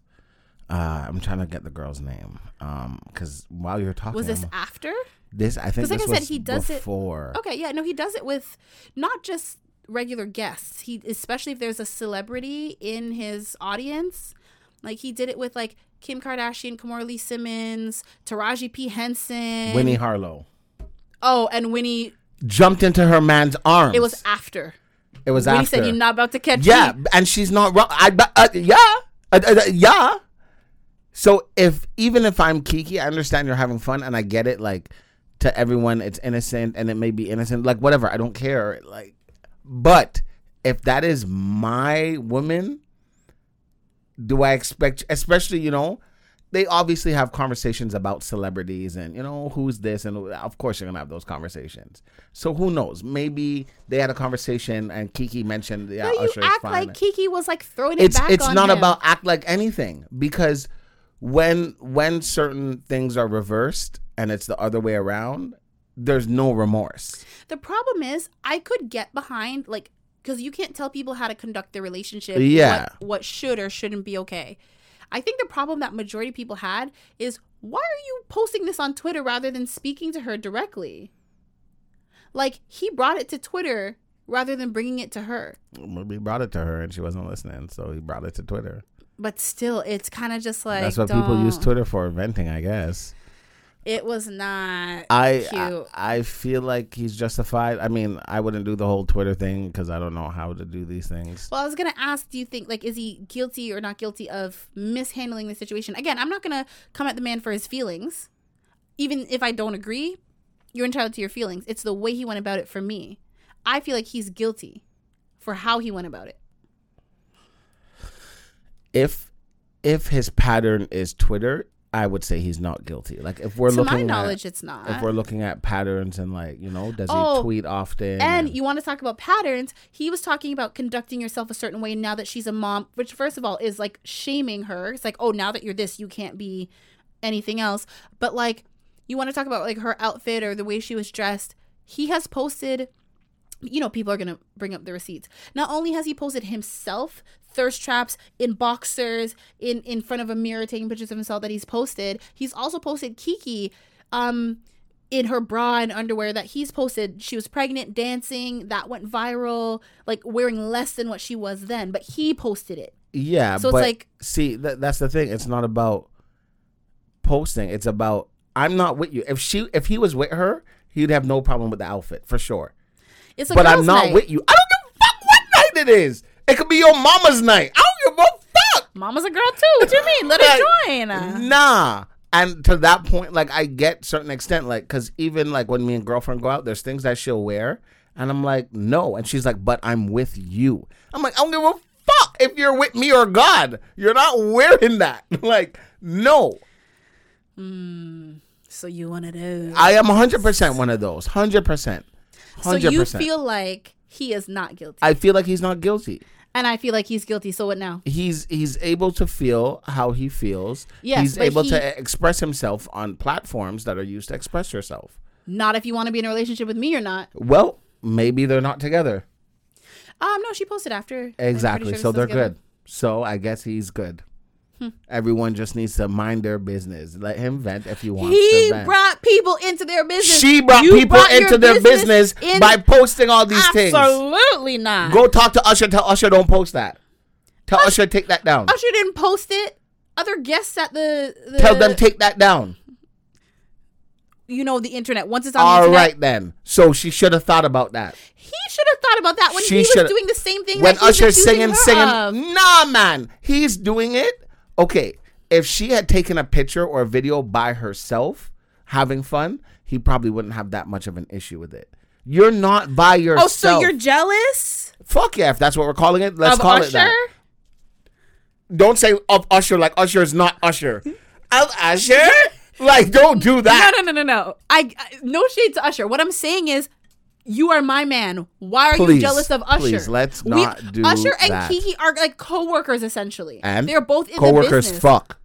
Uh, I'm trying to get the girl's name. Um, because while you were talking, was this after? This I think. Because like I said, he does before. it. Okay, yeah, no, he does it with not just regular guests. He especially if there's a celebrity in his audience, like he did it with like Kim Kardashian, Kamora Lee Simmons, Taraji P Henson, Winnie Harlow. Oh, and Winnie. Jumped into her man's arms. It was after. It was when after. He said, "You're not about to catch yeah, me." Yeah, and she's not wrong. I uh, yeah, uh, uh, yeah. So if even if I'm Keke, I understand you're having fun, and I get it. Like to everyone, it's innocent, and it may be innocent. Like whatever, I don't care. Like, but if that is my woman, do I expect? Especially, you know. They obviously have conversations about celebrities and, you know, who's this? And, of course, you're going to have those conversations. So who knows? Maybe they had a conversation and Keke mentioned yeah, no, you Usher act fine. Like Keke was, like, throwing it it's, back it's on It's not him. About act like anything because when when certain things are reversed and it's the other way around, there's no remorse. The problem is I could get behind, like, because you can't tell people how to conduct their relationship. Yeah. What, what should or shouldn't be okay. I think the problem that majority of people had is why are you posting this on Twitter rather than speaking to her directly? Like, he brought it to Twitter rather than bringing it to her. Maybe he brought it to her and she wasn't listening, so he brought it to Twitter. But still, it's kind of just like... That's what don't. people use Twitter for, venting, I guess. It was not I, cute. I, I feel like he's justified. I mean, I wouldn't do the whole Twitter thing because I don't know how to do these things. Well, I was going to ask, do you think, like, is he guilty or not guilty of mishandling the situation? Again, I'm not going to come at the man for his feelings. Even if I don't agree, you're entitled to your feelings. It's the way he went about it for me. I feel like he's guilty for how he went about it. If, if his pattern is Twitter... I would say he's not guilty. Like if we're to looking, to my knowledge, at, it's not. If we're looking at patterns and like you know, does oh, he tweet often? And, and you want to talk about patterns? He was talking about conducting yourself a certain way now that she's a mom, which first of all is like shaming her. It's like oh, now that you're this, you can't be anything else. But like you want to talk about like her outfit or the way she was dressed? He has posted. You know, people are going to bring up the receipts. Not only has he posted himself, thirst traps, in boxers, in, in front of a mirror taking pictures of himself that he's posted, he's also posted Keke um, in her bra and underwear that he's posted. She was pregnant, dancing. That went viral, like wearing less than what she was then. But he posted it. Yeah. So it's but like. See, th- that's the thing. It's not about posting. It's about I'm not with you. If she, if he was with her, he'd have no problem with the outfit for sure. It's a but girl's I'm not night. With you. I don't give a fuck what night it is. It could be your mama's night. I don't give a fuck. Mama's a girl too. What do you mean? Let like, her join. Nah. And to that point, like, I get certain extent, like, because even, like, when me and girlfriend go out, there's things that she'll wear. And I'm like, no. And she's like, but I'm with you. I'm like, I don't give a fuck if you're with me or God. You're not wearing that. Like, no. Mm, so you one of those. I am one hundred percent one of those. one hundred percent. one hundred percent. So you feel like he is not guilty. I feel like he's not guilty. And I feel like he's guilty. So what now? He's he's able to feel how he feels. Yes, he's able he, to express himself on platforms that are used to express yourself. Not if you want to be in a relationship with me or not. Well, maybe they're not together. Um, no, she posted after. Exactly. Sure so they're together. Good. So I guess he's good. Hmm. Everyone just needs to mind their business. Let him vent if you want. He to vent. Brought people into their business. She brought you people brought into their business, business in by posting all these Absolutely things. Absolutely not. Go talk to Usher. Tell Usher don't post that. Tell Usher, Usher take that down. Usher didn't post it. Other guests at the, the tell them take that down. You know the internet. Once it's on all the internet. All right then. So she should have thought about that. He should have thought about that when she he was doing the same thing. When that Usher's singing, singing. Of. Nah, man. He's doing it. Okay, if she had taken a picture or a video by herself having fun, he probably wouldn't have that much of an issue with it. You're not by yourself. Oh, so you're jealous? Fuck yeah, if that's what we're calling it, let's of call Usher? It that. Don't say of Usher like Usher is not Usher. Of Usher? Like, don't do that. No, no, no, no, no. I, I no shade to Usher. What I'm saying is, you are my man. Why are please, you jealous of Usher? Please, let's not we, do Usher and that. Keke are like co-workers, essentially. And they're both in co-workers the business. Fuck.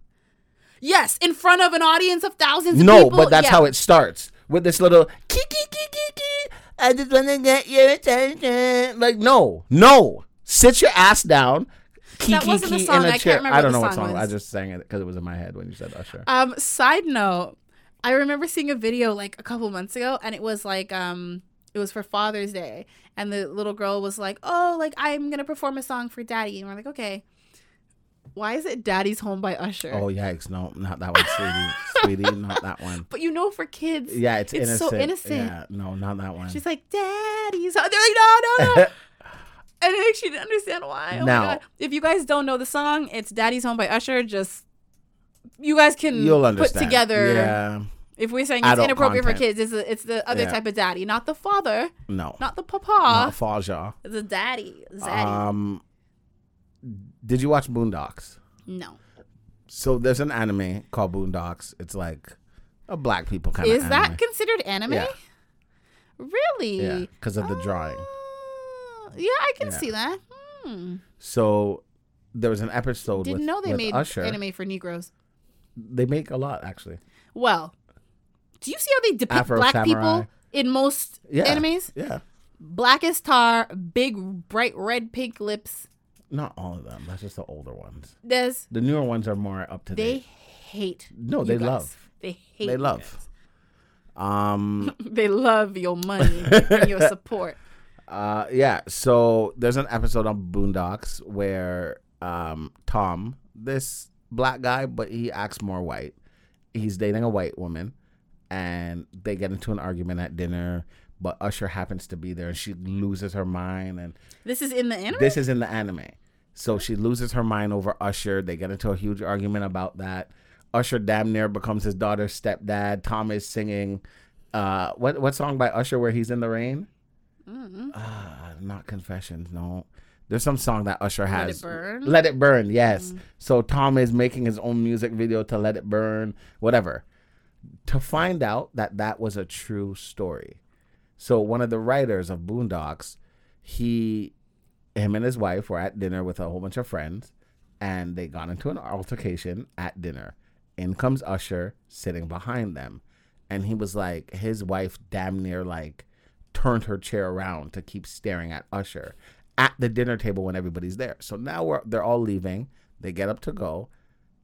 Yes, in front of an audience of thousands of no, people. No, but that's yeah. how it starts. With this little, Keke, Keke, Keke, I just want to get your attention. Like, no, no. Sit your ass down. Keke, that wasn't Keke the song. In a I chair. Can't remember I don't know what song. Was. I just sang it because it was in my head when you said Usher. Um, side note, I remember seeing a video like a couple months ago, and it was like... um. It was for Father's Day, and the little girl was like, "Oh, like I'm gonna perform a song for Daddy," and we're like, "Okay, why is it Daddy's Home by Usher?" Oh yikes! No, not that one, sweetie, sweetie, not that one. But you know, for kids, yeah, it's, it's innocent. so innocent. Yeah, no, not that one. She's like, "Daddy's Home." They're like, "No, no, no," and like she didn't understand why. Oh now, my God. If you guys don't know the song, it's "Daddy's Home" by Usher. Just you guys can you'll understand. Put together. Yeah. If we're saying it's inappropriate content. For kids, it's, a, it's the other yeah. type of daddy. Not the father. No. Not the papa. Not Faja. It's a daddy. Zaddy. Um, did you watch Boondocks? No. So there's an anime called Boondocks. It's like a black people kind of anime. Is that considered anime? Yeah. Really? Yeah, because of the uh, drawing. Yeah, I can yeah. see that. Hmm. So there was an episode Didn't with know they with made Usher. Anime for Negroes. They make a lot, actually. Well... Do you see how they depict Afro black samurai. People in most yeah, animes? Yeah. Black as tar, big, bright red, pink lips. Not all of them. That's just the older ones. There's, the newer ones are more up to they date. They hate. No, they guys. Love. They hate. They love. Um, they love your money and your support. Uh, yeah. So there's an episode on Boondocks where um, Tom, this black guy, but he acts more white. He's dating a white woman. And they get into an argument at dinner, but Usher happens to be there, and she loses her mind. And this is in the anime? This is in the anime. So she loses her mind over Usher. They get into a huge argument about that. Usher damn near becomes his daughter's stepdad. Tom is singing, uh, what what song by Usher where he's in the rain? Mm-hmm. Uh, not Confessions, no. There's some song that Usher has. Let It Burn? Let It Burn, yes. Mm. So Tom is making his own music video to Let It Burn, whatever. To find out that that was a true story. So one of the writers of Boondocks, he, him and his wife were at dinner with a whole bunch of friends, and they got into an altercation at dinner. In comes Usher sitting behind them. And he was like, his wife damn near like turned her chair around to keep staring at Usher at the dinner table when everybody's there. So now we're, they're all leaving. They get up to go.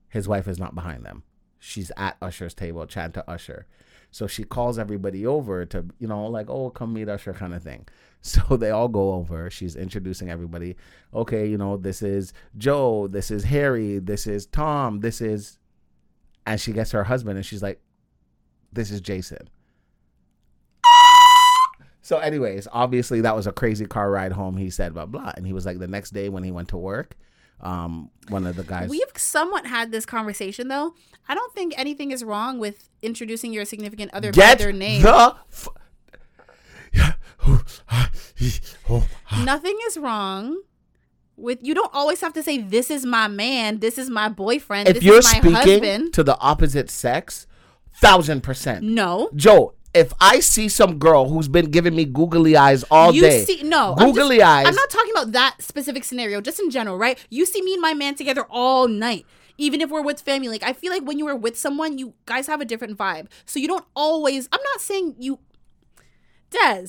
His wife is not behind them. She's at Usher's table, chatting to Usher. So she calls everybody over to, you know, like, oh, come meet Usher kind of thing. So they all go over. She's introducing everybody. Okay, you know, this is Joe. This is Harry. This is Tom. This is... And she gets her husband and she's like, this is Jason. So anyways, obviously that was a crazy car ride home. He said, blah, blah. And he was like, the next day when he went to work, um, one of the guys... We've somewhat had this conversation, though. I don't think anything is wrong with introducing your significant other Get by their name. The f- Nothing is wrong with... You don't always have to say, this is my man, this is my boyfriend, if this is my husband. If you're speaking to the opposite sex, one thousand percent. No. Joe... If I see some girl who's been giving me googly eyes all you day, see, no, googly I'm just, eyes. I'm not talking about that specific scenario, just in general, right? You see me and my man together all night, even if we're with family. Like, I feel like when you are with someone, you guys have a different vibe. So you don't always, I'm not saying you, Des,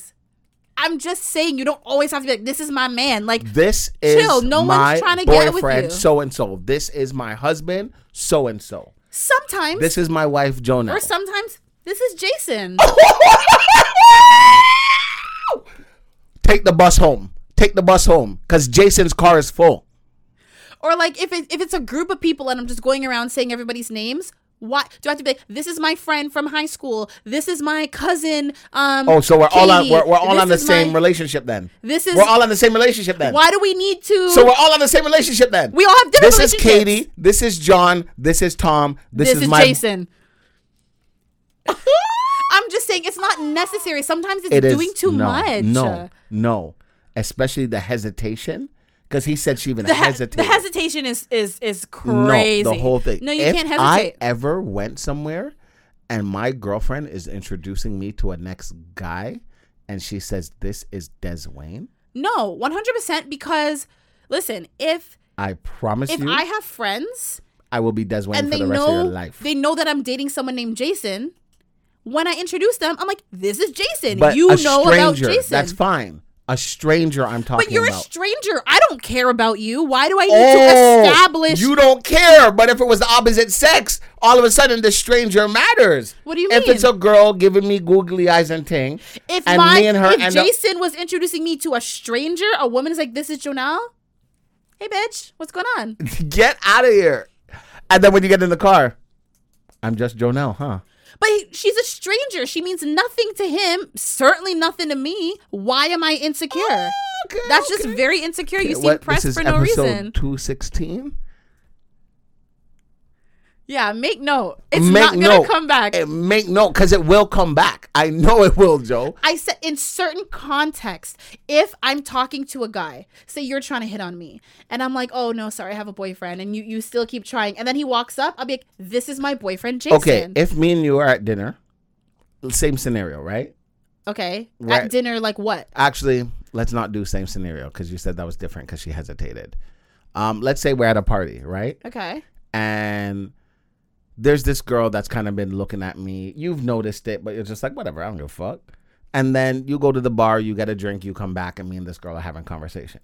I'm just saying you don't always have to be like, this is my man. Like, this is chill. No one's trying to get it with you. So and so. This is my husband, so and so. Sometimes. This is my wife, Jonelle. Or sometimes. This is Jason. Take the bus home. Take the bus home. Because Jason's car is full. Or like if it, if it's a group of people and I'm just going around saying everybody's names, why do I have to be like, this is my friend from high school. This is my cousin. Um, oh, so we're Katie. all on we're, we're all this on the same my, relationship then. This is We're all on the same relationship then. Why do we need to So we're all on the same relationship then? We all have different relationships. This is Katie. This is John. This is Tom. This, this is, is my Jason. I'm just saying it's not necessary. Sometimes it's it doing is, too no, much. No, no, especially the hesitation, because he said she even the he- hesitated. The hesitation is is is crazy. No, the whole thing. No, you if can't hesitate. I ever went somewhere, and my girlfriend is introducing me to a next guy, and she says this is Deswayne. No, one hundred percent. Because listen, if I promise if you, if I have friends, I will be Deswayne for the rest know, of your life. They know that I'm dating someone named Jason. When I introduce them, I'm like, this is Jason. But you a know stranger, about Jason. That's fine. A stranger I'm talking about. But you're about. a stranger. I don't care about you. Why do I need oh, to establish? You don't care. But if it was the opposite sex, all of a sudden the stranger matters. What do you mean? If it's a girl giving me googly eyes and ting. If, and my, me and her if and Jason the- was introducing me to a stranger, a woman is like, this is Jonelle. Hey, bitch. What's going on? Get out of here. And then when you get in the car, I'm just Jonelle, huh? But he, she's a stranger. She means nothing to him. Certainly nothing to me. Why am I insecure? Oh, okay, That's okay. just very insecure. Okay, you seem pressed for no reason. two sixteen Yeah, make note. It's make not going to no. come back. It make note because it will come back. I know it will, Joe. I said in certain context, if I'm talking to a guy, say you're trying to hit on me, and I'm like, oh, no, sorry, I have a boyfriend, and you, you still keep trying, and then he walks up, I'll be like, this is my boyfriend, Jason. Okay, if me and you are at dinner, same scenario, right? Okay, We're at dinner, like what? Actually, let's not do same scenario because you said that was different because she hesitated. Um, let's say we're at a party, right? Okay. And... there's this girl that's kind of been looking at me. You've noticed it, but you're just like, whatever, I don't give a fuck. And then you go to the bar, you get a drink, you come back, and me and this girl are having a conversation.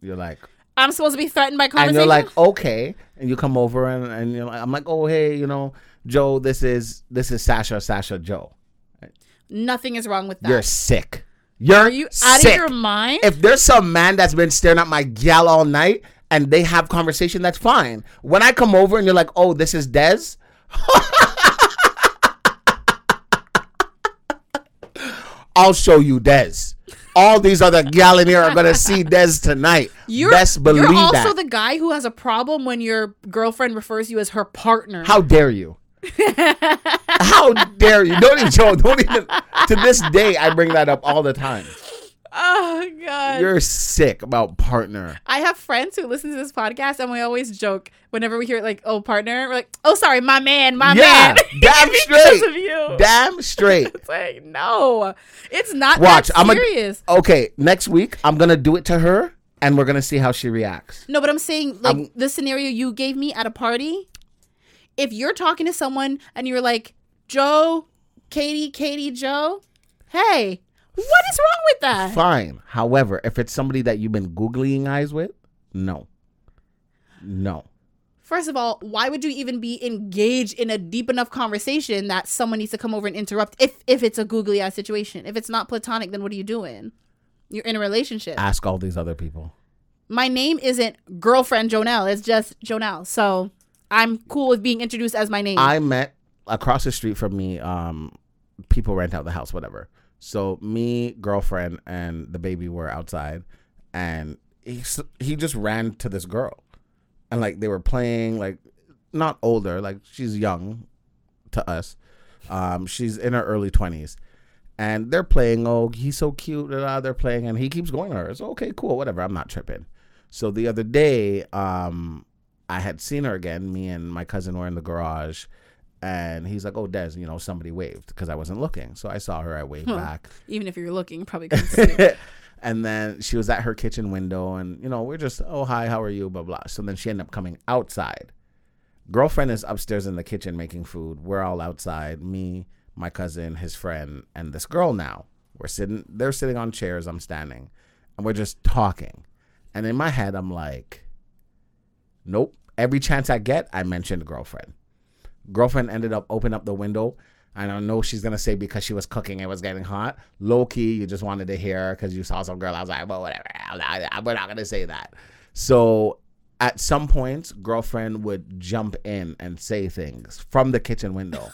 You're like... I'm supposed to be threatened by conversation? And you're like, okay. And you come over, and, and you're like, I'm like, oh, hey, you know, Joe, this is this is Sasha, Sasha, Joe. Right? Nothing is wrong with that. You're sick. You're Are you out sick. of your mind? If there's some man that's been staring at my gal all night... and they have conversation, that's fine. When I come over and you're like, oh, this is Des. I'll show you Des. All these other gal in here are going to see Des tonight. You're, Best believe you're also that. the guy who has a problem when your girlfriend refers you as her partner. How dare you? How dare you? Don't even, Joe, don't even. To this day, I bring that up all the time. Oh, God. You're sick about partner. I have friends who listen to this podcast, and we always joke whenever we hear, like, oh, partner. We're like, oh, sorry, my man, my yeah, man. Damn straight. Of you. Damn straight. It's like, no. It's not Watch, that serious. I'm a, okay, next week, I'm going to do it to her, and we're going to see how she reacts. No, but I'm saying, like, I'm, the scenario you gave me at a party, if you're talking to someone, and you're like, Joe, Katie, Katie, Joe, hey. What is wrong with that? Fine. However, if it's somebody that you've been googling eyes with, no. No. First of all, why would you even be engaged in a deep enough conversation that someone needs to come over and interrupt if if it's a googly eye situation? If it's not platonic, then what are you doing? You're in a relationship. Ask all these other people. My name isn't girlfriend Jonelle. It's just Jonelle. So I'm cool with being introduced as my name. I met across the street from me. Um, people rent out the house, whatever. So me, girlfriend, and the baby were outside, and he he just ran to this girl, and like they were playing, like not older, like she's young to us. Um, she's in her early twenties. And they're playing, oh, he's so cute. Blah, they're playing, and he keeps going to her. It's okay, cool, whatever. I'm not tripping. So the other day, um, I had seen her again. Me and my cousin were in the garage, and he's like, oh, Des, you know, somebody waved because I wasn't looking. So I saw her. I waved huh. back. Even if you were looking, you probably couldn't see it. And then she was at her kitchen window, and, you know, we're just, oh, hi, how are you, blah, blah. So then she ended up coming outside. Girlfriend is upstairs in the kitchen making food. We're all outside, me, my cousin, his friend, and this girl now. We're sitting, they're sitting on chairs, I'm standing, and we're just talking. And in my head, I'm like, nope. Every chance I get, I mentioned girlfriend. Girlfriend ended up opening up the window. I don't know she's going to say because she was cooking, it was getting hot. Low key, you just wanted to hear her because you saw some girl. I was like, well, whatever. I'm not, we're not going to say that. So at some points, girlfriend would jump in and say things from the kitchen window.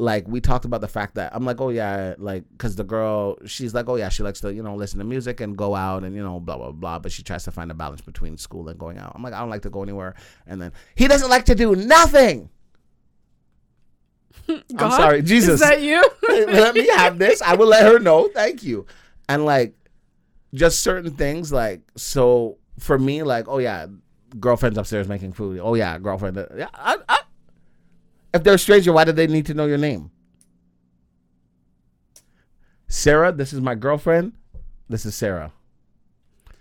Like, we talked about the fact that I'm like, oh, yeah, like, because the girl, she's like, oh, yeah, she likes to, you know, listen to music and go out and, you know, blah, blah, blah. But she tries to find a balance between school and going out. I'm like, I don't like to go anywhere. And then he doesn't like to do nothing. God? I'm sorry. Jesus. Is that you? Let me have this. I will let her know. Thank you. And, like, just certain things, like, so for me, like, oh, yeah, girlfriend's upstairs making food. Oh, yeah, girlfriend. Yeah, I, I If they're a stranger, why do they need to know your name? Sarah, this is my girlfriend. This is Sarah.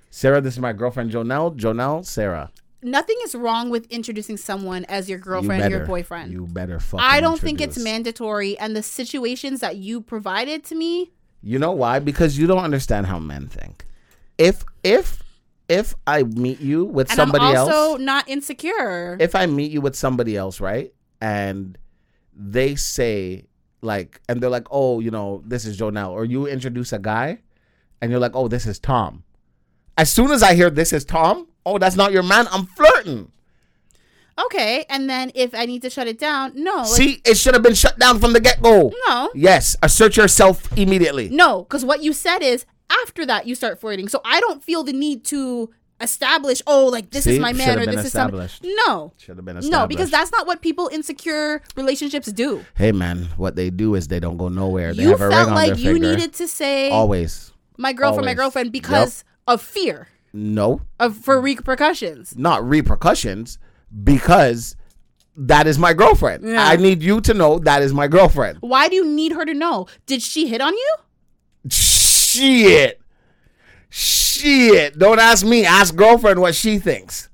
Sarah, this is my girlfriend, Jonelle. Jonelle, Sarah. Nothing is wrong with introducing someone as your girlfriend you better, or your boyfriend. You better fucking I don't introduce. think it's mandatory. And the situations that you provided to me. You know why? Because you don't understand how men think. If, if. If I meet you with and somebody else. I'm also else, not insecure. If I meet you with somebody else, right? And they say, like, and they're like, oh, you know, this is Jonelle. Or you introduce a guy, and you're like, oh, this is Tom. As soon as I hear this is Tom, oh, that's not your man, I'm flirting. Okay, and then if I need to shut it down, no. See, it should have been shut down from the get-go. No. Yes, assert yourself immediately. No, because what you said is, after that, you start flirting. So I don't feel the need to establish, oh, like this See, is my man or this is something. No. Should have been established. No, because that's not what people in secure relationships do. Hey, man, what they do is they don't go nowhere. They you have a ring on like their finger. You felt like you needed to say always my girlfriend, always. my girlfriend because yep. of fear. No. Of for repercussions. Not repercussions, because that is my girlfriend. Yeah. I need you to know that is my girlfriend. Why do you need her to know? Did she hit on you? Shit. Shit. Don't ask me. Ask girlfriend what she thinks.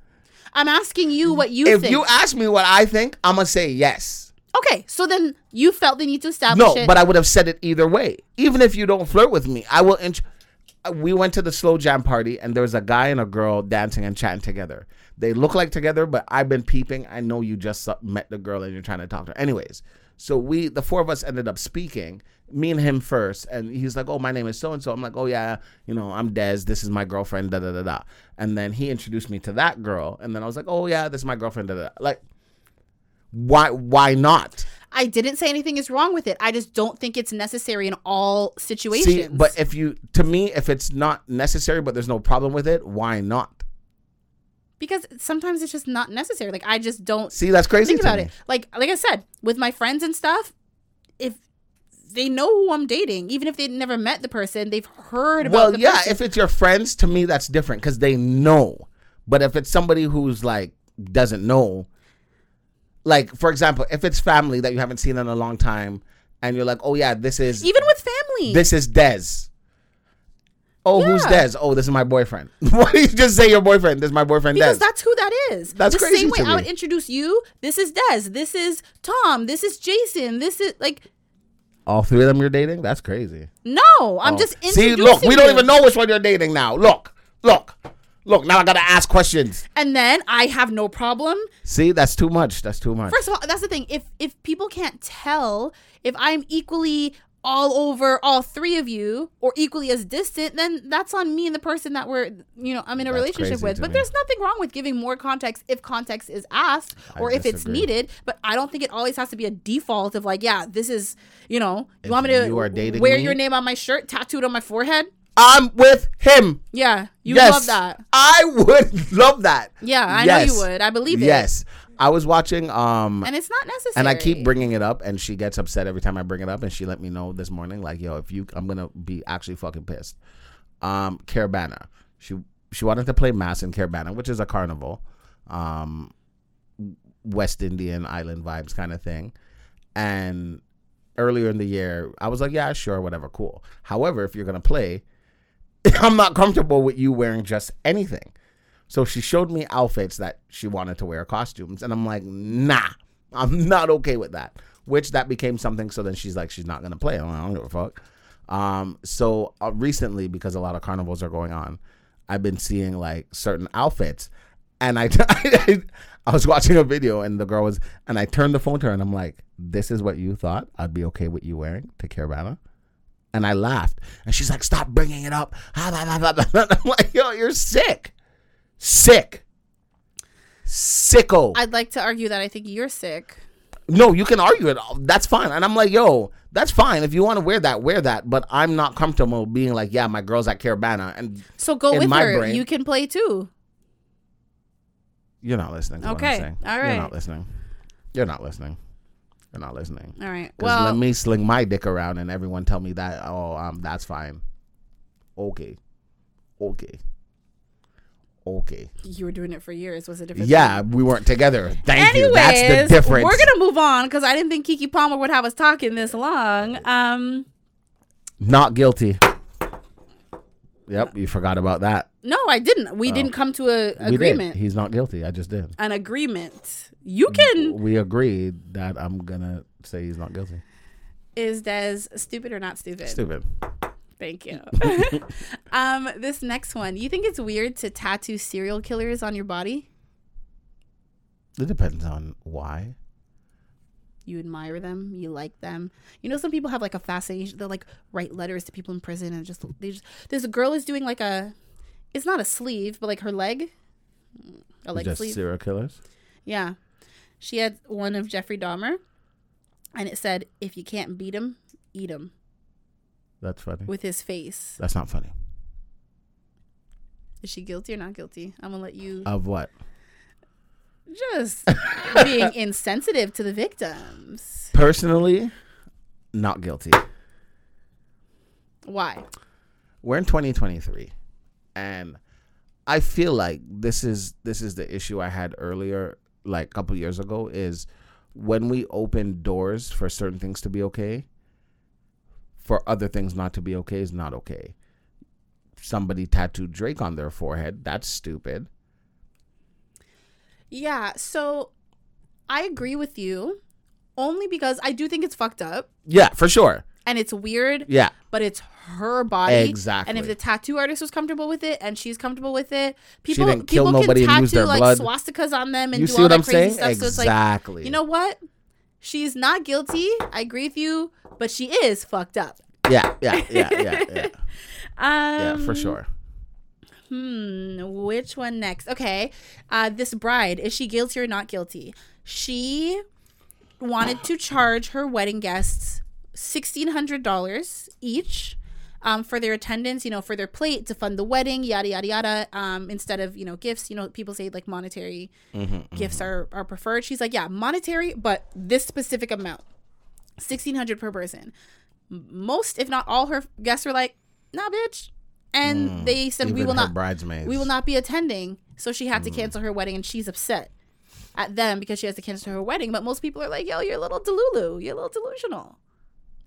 I'm asking you what you if think. If you ask me what I think, I'm going to say yes. Okay. So then you felt the need to establish no, it. No, but I would have said it either way. Even if you don't flirt with me, I will. Int- we went to the slow jam party, and there was a guy and a girl dancing and chatting together. They look like together, but I've been peeping. I know you just met the girl and you're trying to talk to her. Anyways, so we, the four of us ended up speaking. Me and him first, and he's like, oh, my name is so-and-so. I'm like, oh, yeah, you know, I'm Des. This is my girlfriend, da-da-da-da. And then he introduced me to that girl, and then I was like, oh, yeah, this is my girlfriend, da-da-da. Like, why, why not? I didn't say anything is wrong with it. I just don't think it's necessary in all situations. See, but if you, to me, if it's not necessary but there's no problem with it, why not? Because sometimes it's just not necessary. Like, I just don't See, that's crazy think about me. it. Like, like I said, with my friends and stuff, if they know who I'm dating. Even if they never met the person, they've heard about well, the yeah, person. Well, yeah, if it's your friends, to me, that's different because they know. But if it's somebody who's, like, doesn't know, like, for example, if it's family that you haven't seen in a long time and you're like, oh, yeah, this is... Even with family. This is Des. Oh, yeah. Who's Des? Oh, this is my boyfriend. Why do you just say your boyfriend? This is my boyfriend, because Des. Because that's who that is. That's the crazy The same way to me. I would introduce you. This is Des. This is Tom. This is Jason. This is, like... All three of them you're dating? That's crazy. No, I'm oh. just introducing See, look, we don't even know which one you're dating now. Look, look. Look, now I gotta ask questions. And then I have no problem. See, that's too much. That's too much. First of all, that's the thing. If if people can't tell if I'm equally all over all three of you or equally as distant, then that's on me and the person that we're, you know, I'm in a that's relationship with. But me. There's nothing wrong with giving more context if context is asked or I if disagree. It's needed. But I don't think it always has to be a default of like, yeah, this is, you know, you if want me to you are dating wear me? Your name on my shirt, tattooed on my forehead? I'm with him. Yeah, you yes. love that. I would love that. Yeah, I yes. know you would. I believe it. Yes. I was watching. Um, and it's not necessary. And I keep bringing it up, and she gets upset every time I bring it up, and she let me know this morning, like, yo, if you, I'm going to be actually fucking pissed. Um, Caravana. She she wanted to play Mass in Caravana, which is a carnival, um, West Indian island vibes kind of thing. And earlier in the year, I was like, yeah, sure, whatever, cool. However, if you're going to play, I'm not comfortable with you wearing just anything. So she showed me outfits that she wanted to wear, costumes. And I'm like, nah, I'm not okay with that. Which that became something. So then she's like, she's not going to play. I'm like, I don't give a fuck. Um, so uh, recently, because a lot of carnivals are going on, I've been seeing like certain outfits. And I, I, I was watching a video and the girl was, and I turned the phone to her and I'm like, this is what you thought I'd be okay with you wearing to Caravana? And I laughed. And she's like, stop bringing it up. I'm like, yo, you're sick. Sick. Sicko. I'd like to argue that I think you're sick. No, you can argue it. That's fine. And I'm like, yo, that's fine. If you want to wear that, wear that. But I'm not comfortable being like, yeah, my girl's at Caravana. And so go with her. Brain, you can play too. You're not listening to okay. what I'm saying. All right. You're not listening. You're not listening. You're not listening. All right. Well, let me sling my dick around and everyone tell me that, oh, um, that's fine. Okay. Okay. Okay. You were doing it for years. What's the difference? Yeah, we weren't together. Thank Anyways, you. That's the difference. We're going to move on because I didn't think Keke Palmer would have us talking this long. Um, Not guilty. Yep, you forgot about that. No, I didn't. We oh. didn't come to a agreement. Did. He's not guilty. I just did. An agreement. You can. We agreed that I'm going to say he's not guilty. Is Des stupid or not stupid? Stupid. Thank you. um, this next one. You think it's weird to tattoo serial killers on your body? It depends on why. You admire them. You like them. You know, some people have like a fascination. They'll like write letters to people in prison and just they just. There's a girl is doing like a. It's not a sleeve, but like her leg. A leg just sleeve. Just serial killers? Yeah. She had one of Jeffrey Dahmer. And it said, if you can't beat him, eat him. That's funny. With his face. That's not funny. Is she guilty or not guilty? I'm going to let you. Of what? Just being insensitive to the victims. Personally, not guilty. Why? We're in twenty twenty-three. And I feel like this is this is the issue I had earlier, like a couple years ago, is when we open doors for certain things to be okay, for other things not to be okay is not okay. Somebody tattooed Drake on their forehead. That's stupid. Yeah, so I agree with you only because I do think it's fucked up. Yeah, for sure. And it's weird. Yeah. But it's her body. Exactly. And if the tattoo artist was comfortable with it and she's comfortable with it, people, she didn't kill people nobody can tattoo like blood. Swastikas on them and you do all that crazy saying? Stuff. Exactly. So it's like, you know what? She's not guilty. I agree with you, but she is fucked up. Yeah, yeah, yeah, yeah, yeah. um, yeah, for sure. Hmm. Which one next? Okay. Uh, this bride, is she guilty or not guilty? She wanted to charge her wedding guests sixteen hundred dollars each um, for their attendance, you know, for their plate to fund the wedding, yada, yada, yada. Um, instead of, you know, gifts, you know, people say like monetary mm-hmm, gifts mm-hmm. are, are preferred. She's like, yeah, monetary, but this specific amount, sixteen hundred dollars per person. Most, if not all her guests were like, nah, bitch. And mm, they said, we will not, bridesmaids. we will not be attending. So she had mm. to cancel her wedding and she's upset at them because she has to cancel her wedding. But most people are like, yo, you're a little delulu. You're a little delusional.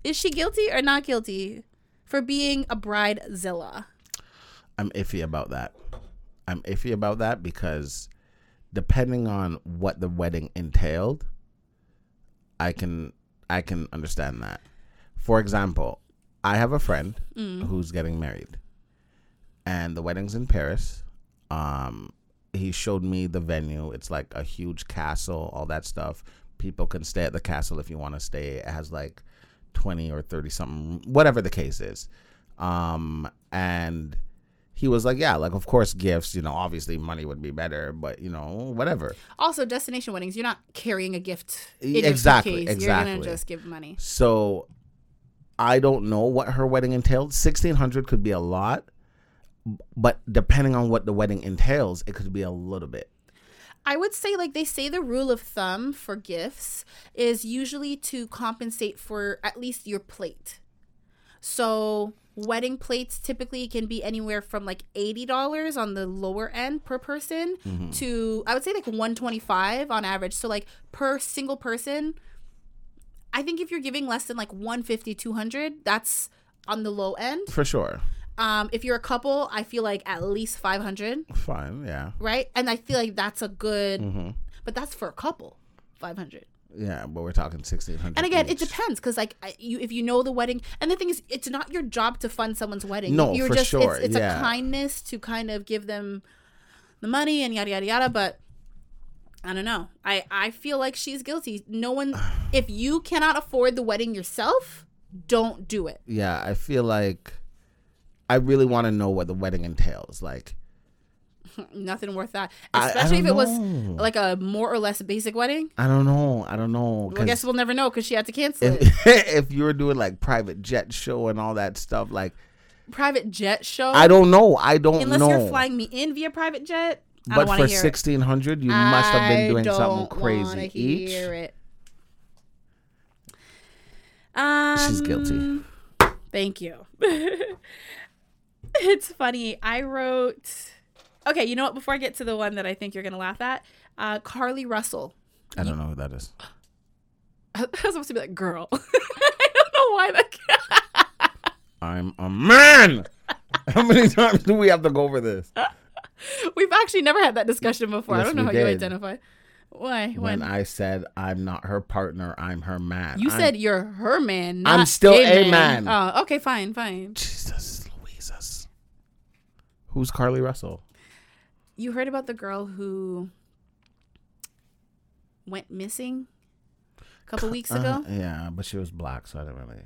Is she guilty or not guilty for being a bridezilla? I'm iffy about that. I'm iffy about that because depending on what the wedding entailed, I can I can understand that. For example, I have a friend mm. who's getting married and the wedding's in Paris. Um, he showed me the venue. It's like a huge castle, all that stuff. People can stay at the castle if you want to stay. It has like twenty or thirty something, whatever the case is. Um, and he was like, yeah, like, of course, gifts, you know, obviously money would be better, but, you know, whatever. Also, destination weddings, you're not carrying a gift in exactly, your suitcase. Exactly. You're going to just give money. So I don't know what her wedding entailed. sixteen hundred could be a lot, but depending on what the wedding entails, it could be a little bit. I would say, like, they say the rule of thumb for gifts is usually to compensate for at least your plate. So wedding plates typically can be anywhere from, like, eighty dollars on the lower end per person mm-hmm. to, I would say, like, one hundred twenty-five dollars on average. So, like, per single person, I think if you're giving less than, like, one hundred fifty dollars, two hundred dollars, that's on the low end. For sure. Um, if you're a couple, I feel like at least five hundred. Fine, yeah. Right? And I feel like that's a good, mm-hmm. but that's for a couple, five hundred. Yeah, but we're talking sixteen hundred. And again, each. It depends because, like, I, you, if you know the wedding, and the thing is, it's not your job to fund someone's wedding. No, you're for just, sure. It's, it's yeah. a kindness to kind of give them the money and yada, yada, yada. But I don't know. I, I feel like she's guilty. No one, if you cannot afford the wedding yourself, don't do it. Yeah, I feel like. I really want to know what the wedding entails. Like, nothing worth that. Especially I, I if it know. was like a more or less basic wedding. I don't know. I don't know. Well, I guess we'll never know because she had to cancel if, it. If you were doing like private jet show and all that stuff, like private jet show. I don't know. I don't Unless know. Unless you're flying me in via private jet. I but don't for hear sixteen hundred, it. You must have been doing something crazy. Each. Hear it. Um, She's guilty. Thank you. It's funny. I wrote... Okay, you know what? Before I get to the one that I think you're going to laugh at, uh, Carly Russell. I don't know who that is. I was supposed to be like, girl. I don't know why that... I'm a man! How many times do we have to go over this? We've actually never had that discussion before. Yes, I don't know how did. You identify. Why? When, when I said I'm not her partner, I'm her man. You I'm, said you're her man, not I'm still a man. man. Oh, okay, fine, fine. Jesus. Who's Carly Russell? You heard about the girl who went missing a couple weeks ago? Uh, yeah, but she was black, so I didn't really.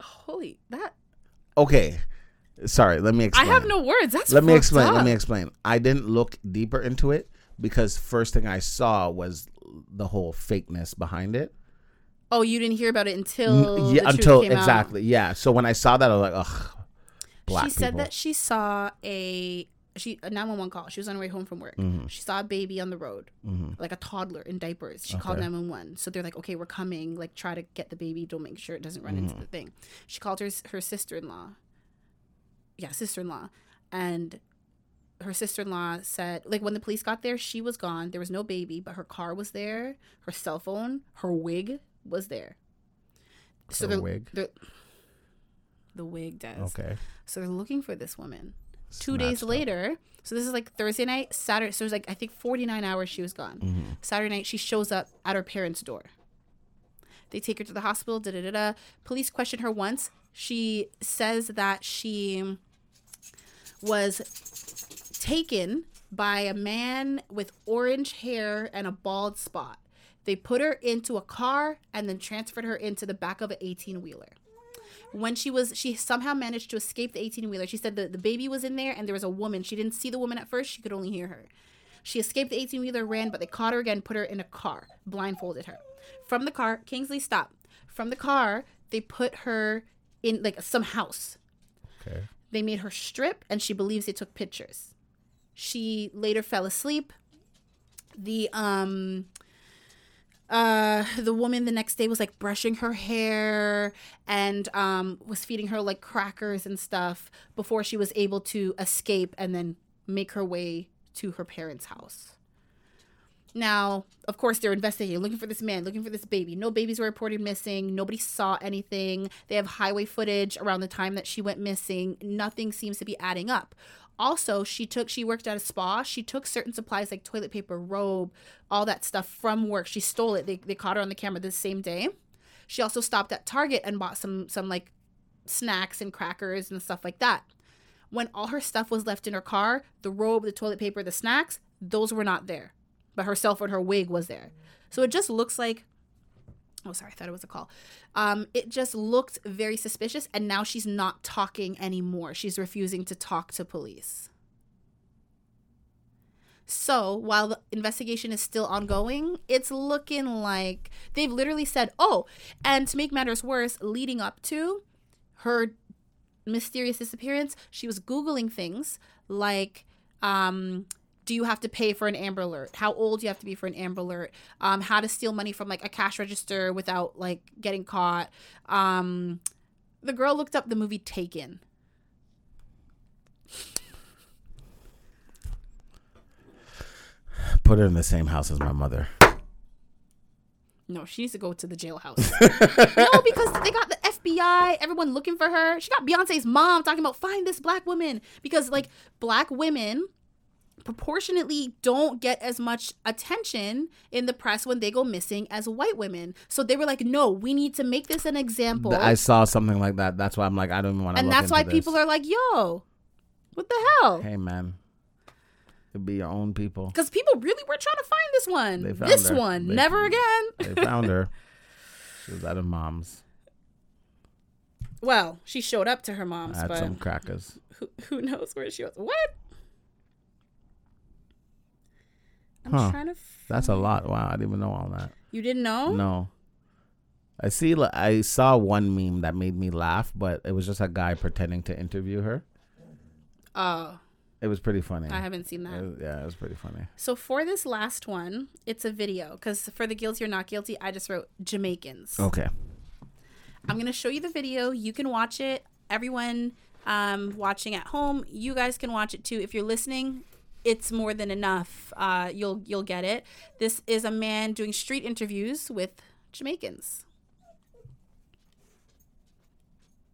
Holy, that. Okay. Sorry, let me explain. I have no words. That's Let me explain. Up. Let me explain. I didn't look deeper into it because first thing I saw was the whole fakeness behind it. Oh, you didn't hear about it until yeah, the truth until came exactly, out. Yeah. So when I saw that, I was like, ugh. Black she said people. That she saw a she a nine one one call. She was on her way home from work. Mm-hmm. She saw a baby on the road, mm-hmm. like a toddler in diapers. She okay. called nine one one. So they're like, okay, we're coming. Like, try to get the baby. Don't make sure it doesn't run mm-hmm. into the thing. She called her her sister-in-law. Yeah, sister-in-law, and. Her sister-in-law said, like, when the police got there, she was gone. There was no baby, but her car was there. Her cell phone, her wig was there. So her wig? The wig does. Okay. So they're looking for this woman. It's Two days up. later, so this is, like, Thursday night, Saturday. So it was, like, I think forty-nine hours she was gone. Mm-hmm. Saturday night, she shows up at her parents' door. They take her to the hospital, da-da-da-da. Police question her once. She says that she was taken by a man with orange hair and a bald spot. They put her into a car and then transferred her into the back of an eighteen-wheeler. When she was, she somehow managed to escape the eighteen-wheeler. She said that the baby was in there and there was a woman. She didn't see the woman at first. She could only hear her. She escaped the eighteen-wheeler, ran, but they caught her again, put her in a car, blindfolded her. From the car, Kingsley, stop. From the car, they put her in, like, some house. Okay. They made her strip, and she believes they took pictures. She later fell asleep. The um, uh, the woman the next day was like brushing her hair and um, was feeding her like crackers and stuff before she was able to escape and then make her way to her parents' house. Now, of course, they're investigating, looking for this man, looking for this baby. No babies were reported missing. Nobody saw anything. They have highway footage around the time that she went missing. Nothing seems to be adding up. Also, she took, she worked at a spa. She took certain supplies like toilet paper, robe, all that stuff from work. She stole it. They they caught her on the camera the same day. She also stopped at Target and bought some some like snacks and crackers and stuff like that. When all her stuff was left in her car, the robe, the toilet paper, the snacks, those were not there. But her cell phone, her wig was there. So it just looks like, oh, sorry, I thought it was a call. Um, it just looked very suspicious. And now she's not talking anymore. She's refusing to talk to police. So while the investigation is still ongoing, it's looking like they've literally said, oh, and to make matters worse, leading up to her mysterious disappearance, she was Googling things like, um, do you have to pay for an Amber Alert? How old do you have to be for an Amber Alert? Um, how to steal money from like a cash register without like getting caught. Um, the girl looked up the movie Taken. Put her in the same house as my mother. No, she needs to go to the jailhouse. No, because they got the F B I, everyone looking for her. She got Beyonce's mom talking about find this black woman because like black women proportionately don't get as much attention in the press when they go missing as white women. So they were like, no, we need to make this an example. I saw something like that. That's why I'm like, I don't even want to look into this. And that's why people are like, yo, what the hell? Hey, man. Be your own people, because people really were trying to find this one. They found this her. one, they, never again. They found her. She was at her mom's. Well, she showed up to her mom's. I had but some crackers. Who, who knows where she was? What? I'm huh. trying to. Find... That's a lot. Wow, I didn't even know all that. You didn't know? No. I see. I saw one meme that made me laugh, but it was just a guy pretending to interview her. Oh. Uh, It was pretty funny. I haven't seen that. It was, yeah, it was pretty funny. So for this last one, it's a video. Because for the guilty or not guilty, I just wrote Jamaicans. Okay. I'm going to show you the video. You can watch it. Everyone um, watching at home, you guys can watch it too. If you're listening, it's more than enough. Uh, you'll you'll get it. This is a man doing street interviews with Jamaicans.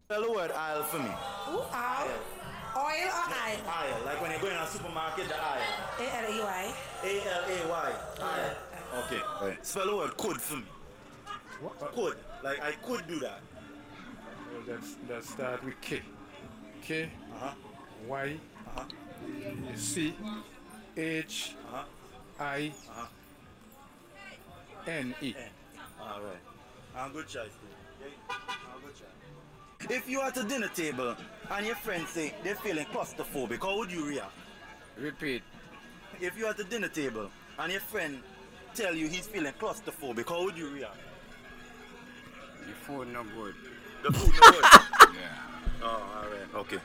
Spell the word aisle for me. Ooh, aisle. Oil or aisle? Aisle, like when you go in a supermarket, the aisle. A L E Y. A L A Y. Aisle. Okay. Okay. Spell the word could for me. What? Could. Like I could do that. Well, let's, let's start with K. K. Uh-huh. Y. Uh-huh. C. H. Uh-huh. I. Uh-huh. N. E. N. All right. I'm good choice. I'm good choice. If you are at a dinner table and your friends say they're feeling claustrophobic, how would you react? Repeat. If you are at a dinner table and your friend tell you he's feeling claustrophobic, how would you react? The food no good. The food no good? Yeah. Oh, all right. Okay.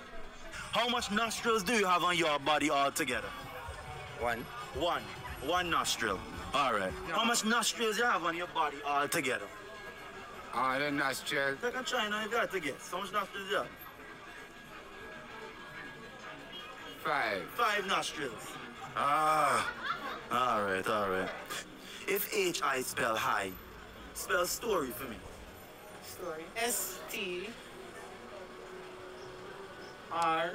How much nostrils do you have on your body altogether? One. One. One nostril. All right. No. How much nostrils do you have on your body altogether? Ah, the nostril. Take a China, you got to get. How much nostrils you have? Five. Five nostrils. Ah. All right, all right. If H I spell high, spell story for me. Story. S T R.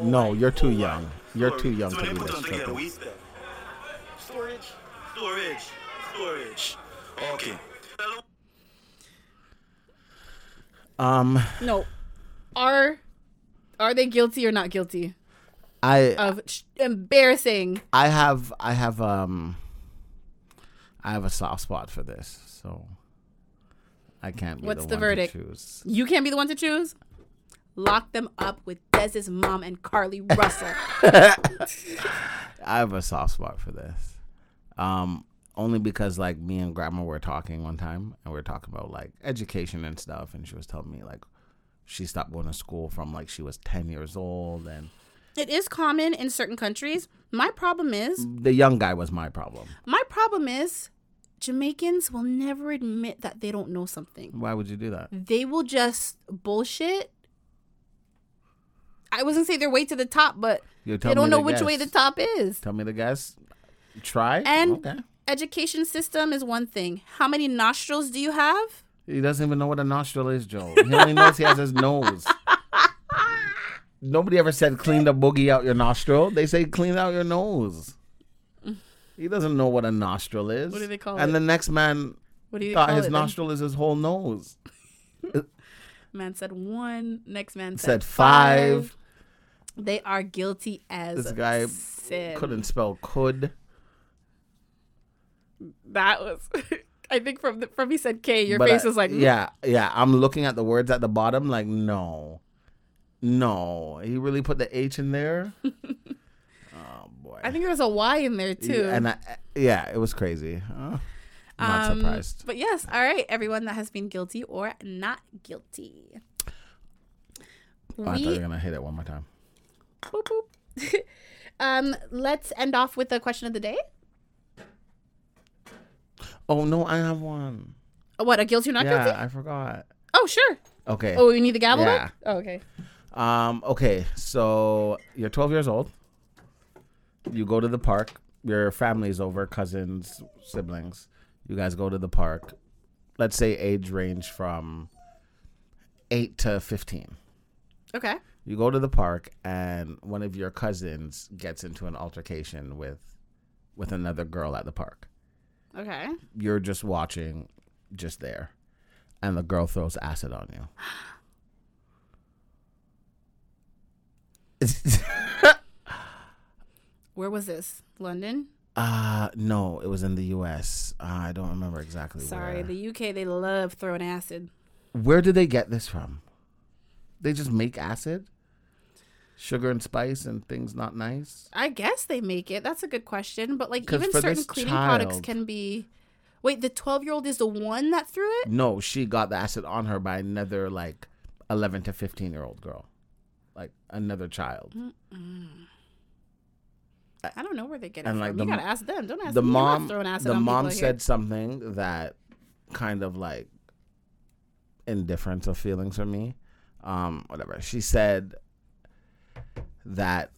No, you're too young. You're too young to do this. Storage. Storage. Storage. Storage. Okay. Um, no, are are they guilty or not guilty? I of sh- embarrassing. I have I have um I have a soft spot for this, so I can't. Be What's the, the one verdict? To choose. You can't be the one to choose. Lock them up with Des's mom and Carly Russell. I have a soft spot for this, um, only because like me and grandma were talking one time and we were talking about like education and stuff, and she was telling me like she stopped going to school from like she was ten years old, and it is common in certain countries. My problem is the young guy was my problem. My problem is Jamaicans will never admit that they don't know something. Why would you do that? They will just bullshit. I wasn't saying their way to the top, but they don't know which way the top is. Tell me the guess. Try and okay. Education system is one thing. How many nostrils do you have? He doesn't even know what a nostril is, Joe. He only knows he has his nose. Nobody ever said clean the boogie out your nostril. They say clean out your nose. He doesn't know what a nostril is. What do they call and it? And the next man What do you thought call his it, nostril then? Is his whole nose. Man said one. Next man said, said five. five. They are guilty as this guy sin. Couldn't spell could. That was, I think from the, from he said K. Your but face I, was like mm. yeah, yeah. I'm looking at the words at the bottom like no, no. He really put the H in there. Oh boy. I think there was a Y in there too. Yeah, and I, yeah, it was crazy. Huh? Not um, surprised. But yes, all right, everyone that has been guilty or not guilty. Oh, we, I thought you were gonna hit it one more time. Boop, boop. um, let's end off with the question of the day. Oh no, I have one. Oh, what, a guilty or not yeah, guilty? I forgot. Oh sure. Okay. Oh, we need the gavel. Yeah. Oh, okay. Um. Okay. So you're twelve years old. You go to the park. Your family's over, cousins, siblings. You guys go to the park. Let's say age range from eight to fifteen. Okay. You go to the park and one of your cousins gets into an altercation with with another girl at the park. Okay. You're just watching, just there. And the girl throws acid on you. Where was this? London? Uh, no, it was in the U S Uh, I don't remember exactly Sorry, where. The U K, they love throwing acid. Where did they get this from? They just make acid? Sugar and spice and things not nice? I guess they make it. That's a good question. But, like, even certain cleaning child, products can be... Wait, the twelve-year-old is the one that threw it? No, she got the acid on her by another, like, eleven to fifteen-year-old girl. Like, another child. Mm-mm. I don't know where they get it and from. Like the, you gotta ask them. Don't ask the them. Mom. Acid the on mom said here. Something that kind of like indifference of feelings for me. Um, whatever. She said that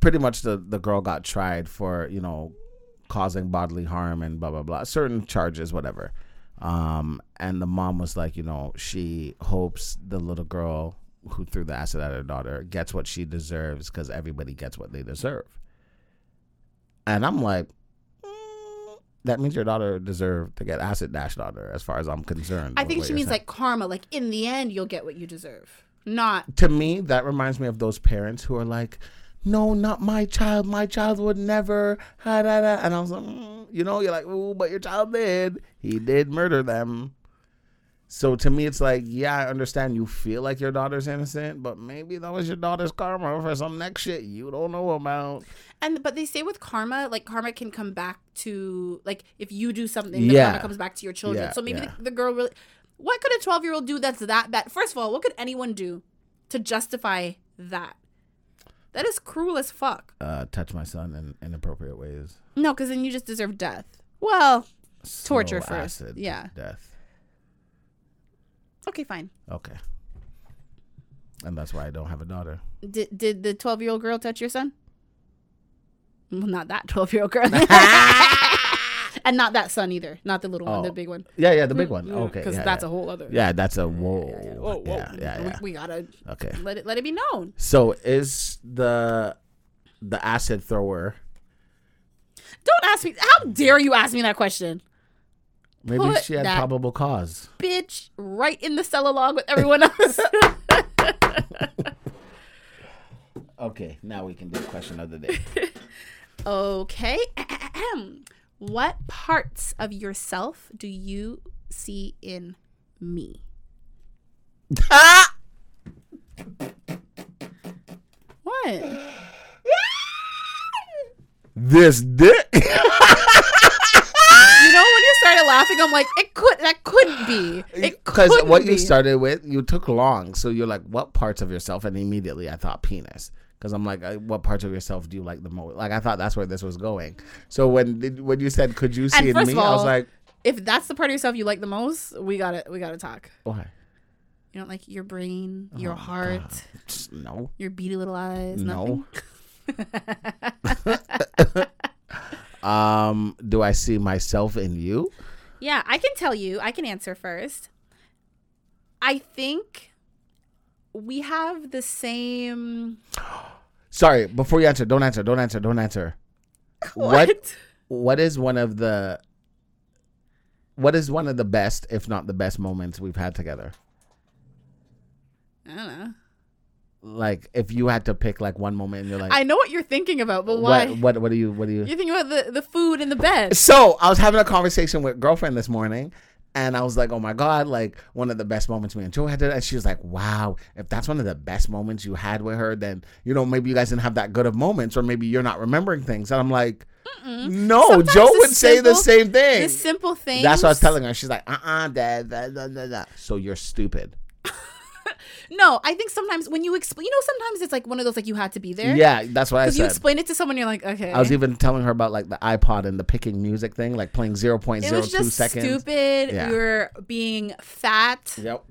pretty much the, the girl got tried for, you know, causing bodily harm and blah blah blah. Certain charges, whatever. Um, and the mom was like, you know, she hopes the little girl who threw the acid at her daughter gets what she deserves because everybody gets what they deserve. And I'm like, mm, that means your daughter deserved to get acid dashed on her, as far as I'm concerned. I think she means saying. Like karma. Like, in the end, you'll get what you deserve. Not. To me, that reminds me of those parents who are like, no, not my child. My child would never. Ha, da, da. And I was like, mm. You know, you're like, ooh, but your child did. He did murder them. So to me, it's like, yeah, I understand you feel like your daughter's innocent, but maybe that was your daughter's karma for some next shit you don't know about. And but they say with karma, like karma can come back to, like if you do something, the yeah. karma comes back to your children. Yeah, so maybe yeah. the, the girl really, what could a twelve-year-old do that's that bad? First of all, what could anyone do to justify that? That is cruel as fuck. Uh, touch my son in inappropriate ways. No, because then you just deserve death. Well, Slow torture first. Acid yeah. Death. Okay, fine. Okay. And that's why I don't have a daughter. Did did the twelve-year-old girl touch your son? Well, not that twelve-year-old girl. And not that son either. Not the little oh. one, the big one. Yeah, yeah, the big one. Okay. Because yeah, that's yeah. a whole other. Yeah, that's a whoa. Yeah, yeah, yeah. Whoa, whoa. Yeah, yeah, yeah. We, we got to okay. let it let it be known. So is the the acid thrower. Don't ask me. How dare you ask me that question? Maybe Put she had probable cause. Bitch, right in the cell along with everyone else. Okay, now we can do question of the day. Okay. What parts of yourself do you see in me? What? This dick. You know, when you started laughing, I'm like, it could, that couldn't be. It couldn't be. Because what you started with, you took long. So you're like, what parts of yourself? And immediately I thought penis. Because I'm like, what parts of yourself do you like the most? Like, I thought that's where this was going. So when when you said, could you see in me? All, I was like. If that's the part of yourself you like the most, we gotta we gotta talk. Why? You don't like your brain, your oh, heart. Just, no. Your beady little eyes. No. Nothing? Um, do I see myself in you? Yeah, I can tell you. I can answer first. I think we have the same. Sorry, before you answer, don't answer, don't answer, don't answer. What? What, what is one of the what is one of the best, if not the best, moments we've had together? I don't know. Like, if you had to pick like one moment and you're like, I know what you're thinking about, but why? What What, what are you, what are you? You're thinking about the, the food and the bed. So I was having a conversation with girlfriend this morning and I was like, oh my God, like one of the best moments me and Joe had today. And she was like, wow, if that's one of the best moments you had with her, then, you know, maybe you guys didn't have that good of moments or maybe you're not remembering things. And I'm like, Mm-mm. no, sometimes Joe would simple, say the same thing. The simple thing. That's what I was telling her. She's like, uh-uh, dad, da, da, da, da. So you're stupid. No, I think sometimes when you explain, you know, sometimes it's like one of those, like you had to be there. Yeah, that's what I said. Because you explain it to someone, you're like, okay. I was even telling her about like the iPod and the picking music thing, like playing zero point zero two seconds. It was just seconds. Stupid. Yeah. You were being fat. Yep.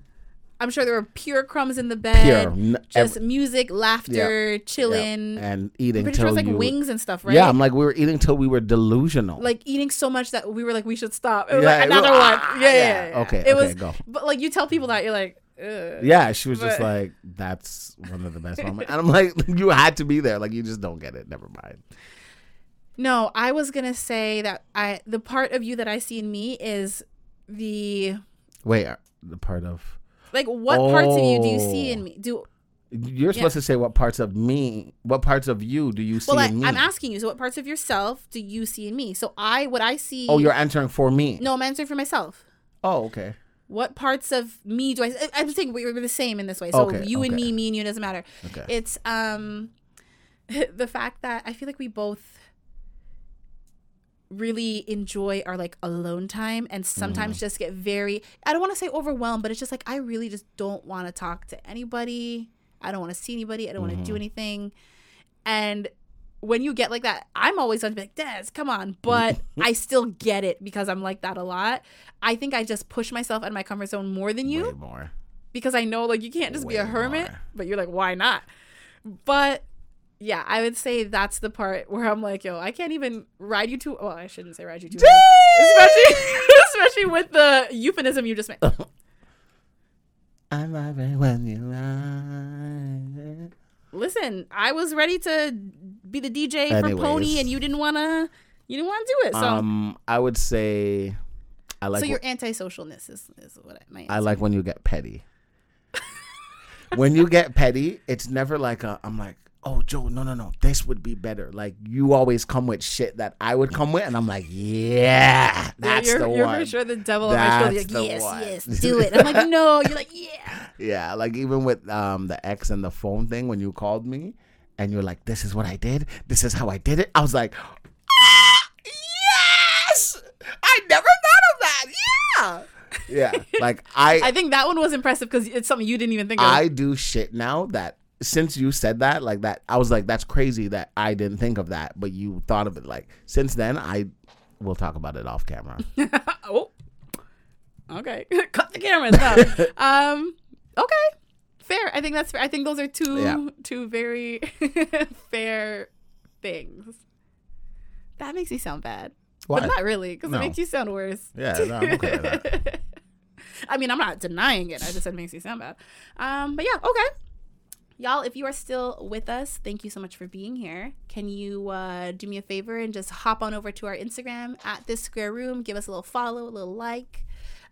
I'm sure there were pure crumbs in the bed. Pure. Just Every- music, laughter, yep. chilling. Yep. And eating. I'm pretty sure it was like wings were- and stuff, right? Yeah, I'm like, we were eating till we were delusional. Like eating so much that we were like, we should stop. It was yeah, like another was, one. Ah, yeah, yeah, yeah. Okay, it okay, was, go. But like you tell people that, you're like, Ugh, yeah, she was but, just like, that's one of the best moments. And I'm like, you had to be there. Like, you just don't get it. Never mind. No, I was going to say that I the part of you that I see in me is the... Wait, the part of... Like, what oh, parts of you do you see in me? Do You're supposed yeah. to say what parts of me, what parts of you do you see well, I, in me? I'm asking you, so what parts of yourself do you see in me? So I, what I see... Oh, you're answering for me. No, I'm answering for myself. Oh, okay. What parts of me do I... I'm saying we're the same in this way. So okay, you okay. and me, me and you, doesn't matter. Okay. It's um, the fact that I feel like we both really enjoy our, like, alone time and sometimes mm. just get very... I don't want to say overwhelmed, but it's just like I really just don't want to talk to anybody. I don't want to see anybody. I don't mm-hmm. want to do anything. And... when you get like that, I'm always going to be like, Des, come on. But I still get it because I'm like that a lot. I think I just push myself out of my comfort zone more than you. Way more. Because I know like you can't just Way be a hermit, more. But you're like, why not? But yeah, I would say that's the part where I'm like, yo, I can't even ride you too. Well, I shouldn't say ride you too. especially, especially with the euphemism you just made. I'm loving when you ride. Listen, I was ready to be the D J Anyways. for Pony, and you didn't wanna, you didn't wanna do it. So um, I would say, I like. So your w- antisocialness is, is what I might. I like when you get petty. When you get petty, it's never like a. I'm like, oh, Joe, no, no, no, this would be better. Like you always come with shit that I would come with, and I'm like, yeah, that's yeah, you're, the you're one. You're for sure the devil on my shoulder. Like, yes, one. yes, do it. I'm like, no. You're like, yeah. Yeah, like even with um, the ex and the phone thing when you called me and you're like, this is what I did. This is how I did it. I was like, ah, yes! I never thought of that. Yeah. Yeah. Like I I think that one was impressive because it's something you didn't even think of. I do shit now that since you said that, like that, I was like, that's crazy that I didn't think of that, but you thought of it. Like since then, I will talk about it off camera. Oh. Okay. Cut the camera stuff. um Okay, fair. I think that's fair. I think those are two yeah. two very fair things. That makes me sound bad. Why? But not really, because no. it makes you sound worse. Yeah, no, I'm okay with that. I mean, I'm not denying it. I just said it makes you sound bad. Um, but yeah, okay. Y'all, if you are still with us, thank you so much for being here. Can you uh, do me a favor and just hop on over to our Instagram, at ThisSquareRoom. Give us a little follow, a little like.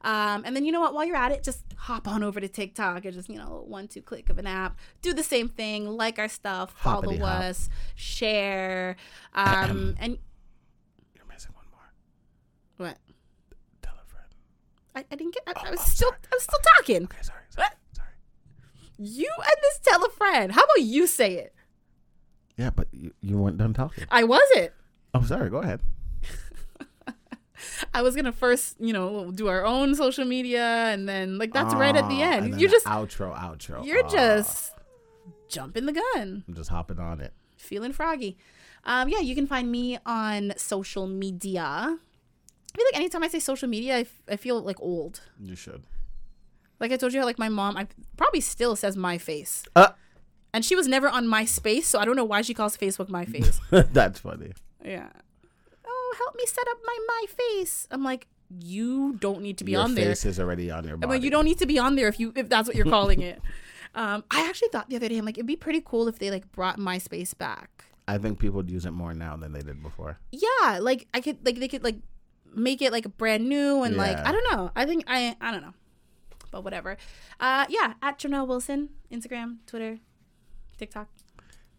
Um, and then, you know what, while you're at it, just hop on over to TikTok or just, you know, one, two click of an app. Do the same thing. Like our stuff. Follow Hoppity us. Hop. Share. Um, and You're missing one more. What? Tell a friend. I, I didn't get I, oh, I was oh, still sorry. I was still okay. talking. Okay, sorry. Sorry, what? sorry. You and this tell a friend. How about you say it? Yeah, but you, you weren't done talking. I wasn't. Oh, sorry. Go ahead. I was gonna first, you know, do our own social media, and then like that's oh, right at the end. You're just outro, outro. You're oh. just jumping the gun. I'm just hopping on it, feeling froggy. Um, yeah, you can find me on social media. I feel like anytime I say social media, I, f- I feel like old. You should. Like I told you, like my mom, I probably still says my face, uh, and she was never on MySpace, so I don't know why she calls Facebook my face. That's funny. Yeah. Help me set up my my face. I'm like, you don't need to be your on there. Your face is already on your body. I'm like, you don't need to be on there if you if that's what you're calling it. um I actually thought the other day, I'm like, it'd be pretty cool if they like brought MySpace back. I think people would use it more now than they did before. Yeah, like I could like they could like make it like brand new and yeah. like I don't know. I think I I don't know, but whatever. Uh, yeah, at Janelle Wilson, Instagram, Twitter, TikTok.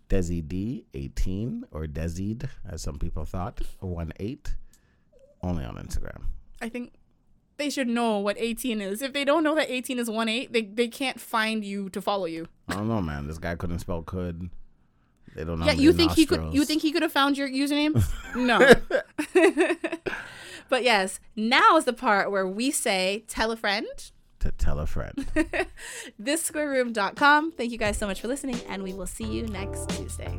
Desi D eighteen or Desied, as some people thought, one eight, only on Instagram. I think they should know what eighteen is. If they don't know that eighteen is one eight, they they can't find you to follow you. I don't know, man. This guy couldn't spell could. They don't know. Yeah, you think nostrils. he could? You think he could have found your username? No. But yes, now is the part where we say tell a friend. To tell a friend. this square room dot com. Thank you guys so much for listening, and we will see you next Tuesday.